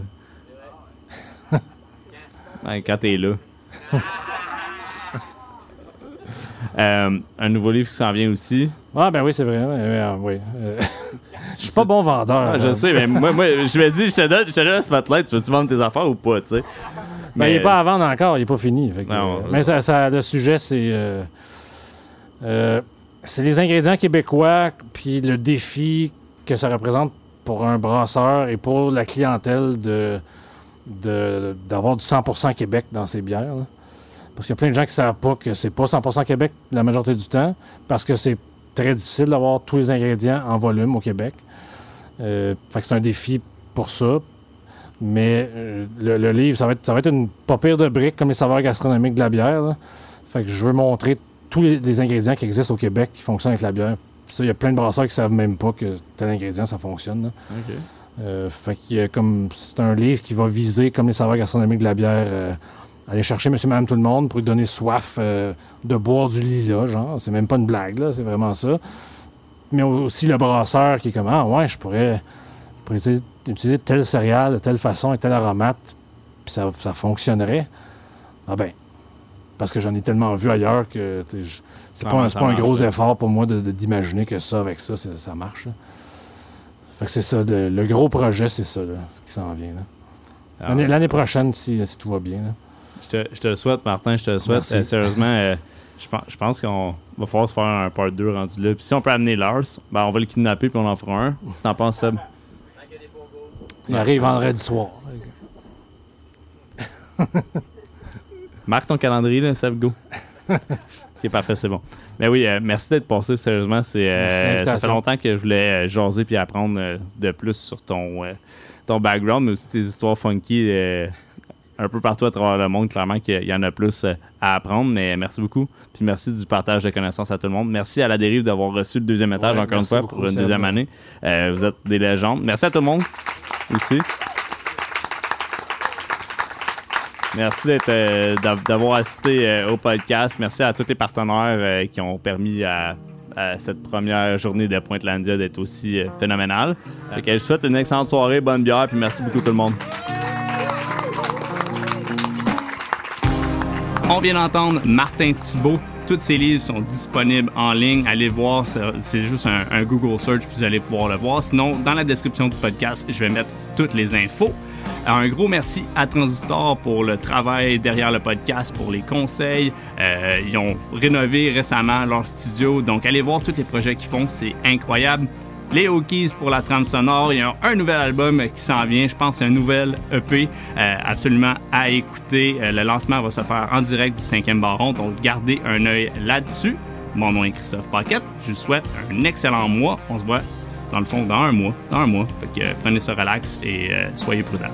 Ouais, quand t'es là. Un nouveau livre qui s'en vient aussi. Ah ben oui, c'est vrai. Oui. Je suis pas bon vendeur. Ah, je sais, mais moi je me dis, je te donne ce matelas, tu veux-tu vendre tes affaires ou pas, tu sais? Mais il est pas à vendre encore, il est pas fini. Fait que, mais ça, le sujet, c'est les ingrédients québécois, puis le défi que ça représente pour un brasseur et pour la clientèle d'avoir du 100% Québec dans ses bières, là. Parce qu'il y a plein de gens qui ne savent pas que c'est pas 100% Québec la majorité du temps, parce que c'est très difficile d'avoir tous les ingrédients en volume au Québec. Fait que c'est un défi pour ça. Mais le livre, ça va être une pas pire de brique comme les saveurs gastronomiques de la bière. Là. Fait que je veux montrer tous les ingrédients qui existent au Québec qui fonctionnent avec la bière. Puis ça, il y a plein de brasseurs qui savent même pas que tel ingrédient, ça fonctionne. Là. Okay. Fait que comme c'est un livre qui va viser comme les saveurs gastronomiques de la bière, aller chercher monsieur, madame, tout le monde pour lui donner soif de boire du lilas, genre. C'est même pas une blague, là, c'est vraiment ça. Mais aussi le brasseur qui est comme « Ah ouais, je pourrais utiliser tel céréale de telle façon et tel aromate, puis ça fonctionnerait. » Ah ben, parce que j'en ai tellement vu ailleurs que c'est pas un gros effort pour moi d'imaginer que ça, avec ça, ça marche. Là. Fait que c'est ça, le gros projet, c'est ça là, qui s'en vient. Là. L'année prochaine, si tout va bien. Là. Je te le souhaite, Martin, je te le souhaite. Sérieusement, je pense qu'on va falloir se faire un part 2 rendu là. Puis si on peut amener Lars, ben on va le kidnapper puis on en fera un. Si t'en penses, Seb. Il arrive vendredi soir. Marque ton calendrier, là, Seb, go. Ok, parfait, c'est bon. Mais oui, merci d'être passé, sérieusement. Ça fait longtemps que je voulais jaser puis apprendre de plus sur ton background, mais aussi tes histoires funky un peu partout à travers le monde. Clairement qu'il y en a plus à apprendre, mais merci beaucoup. Puis merci du partage de connaissances à tout le monde. Merci à La Dérive d'avoir reçu le deuxième étage, encore une fois, pour une deuxième année. Vous êtes des légendes. Merci à tout le monde aussi. Merci d'avoir assisté au podcast. Merci à tous les partenaires qui ont permis à cette première journée de Pointe-Landia d'être aussi phénoménale. Je vous souhaite une excellente soirée, bonne bière, puis merci beaucoup tout le monde. On vient d'entendre Martin Thibault. Tous ses livres sont disponibles en ligne. Allez voir, c'est juste un Google search, puis vous allez pouvoir le voir. Sinon, dans la description du podcast, je vais mettre toutes les infos. Un gros merci à Transistor pour le travail derrière le podcast, pour les conseils. Ils ont rénové récemment leur studio, donc allez voir tous les projets qu'ils font, c'est incroyable. Les Hawkees pour la trame sonore, ils ont un nouvel album qui s'en vient, je pense un nouvel EP, absolument à écouter. Le lancement va se faire en direct du 5e Baron, donc gardez un œil là-dessus. Mon nom est Christophe Paquette, je vous souhaite un excellent mois, on se voit. Dans le fond, dans un mois. Fait que prenez ça relax et soyez prudents.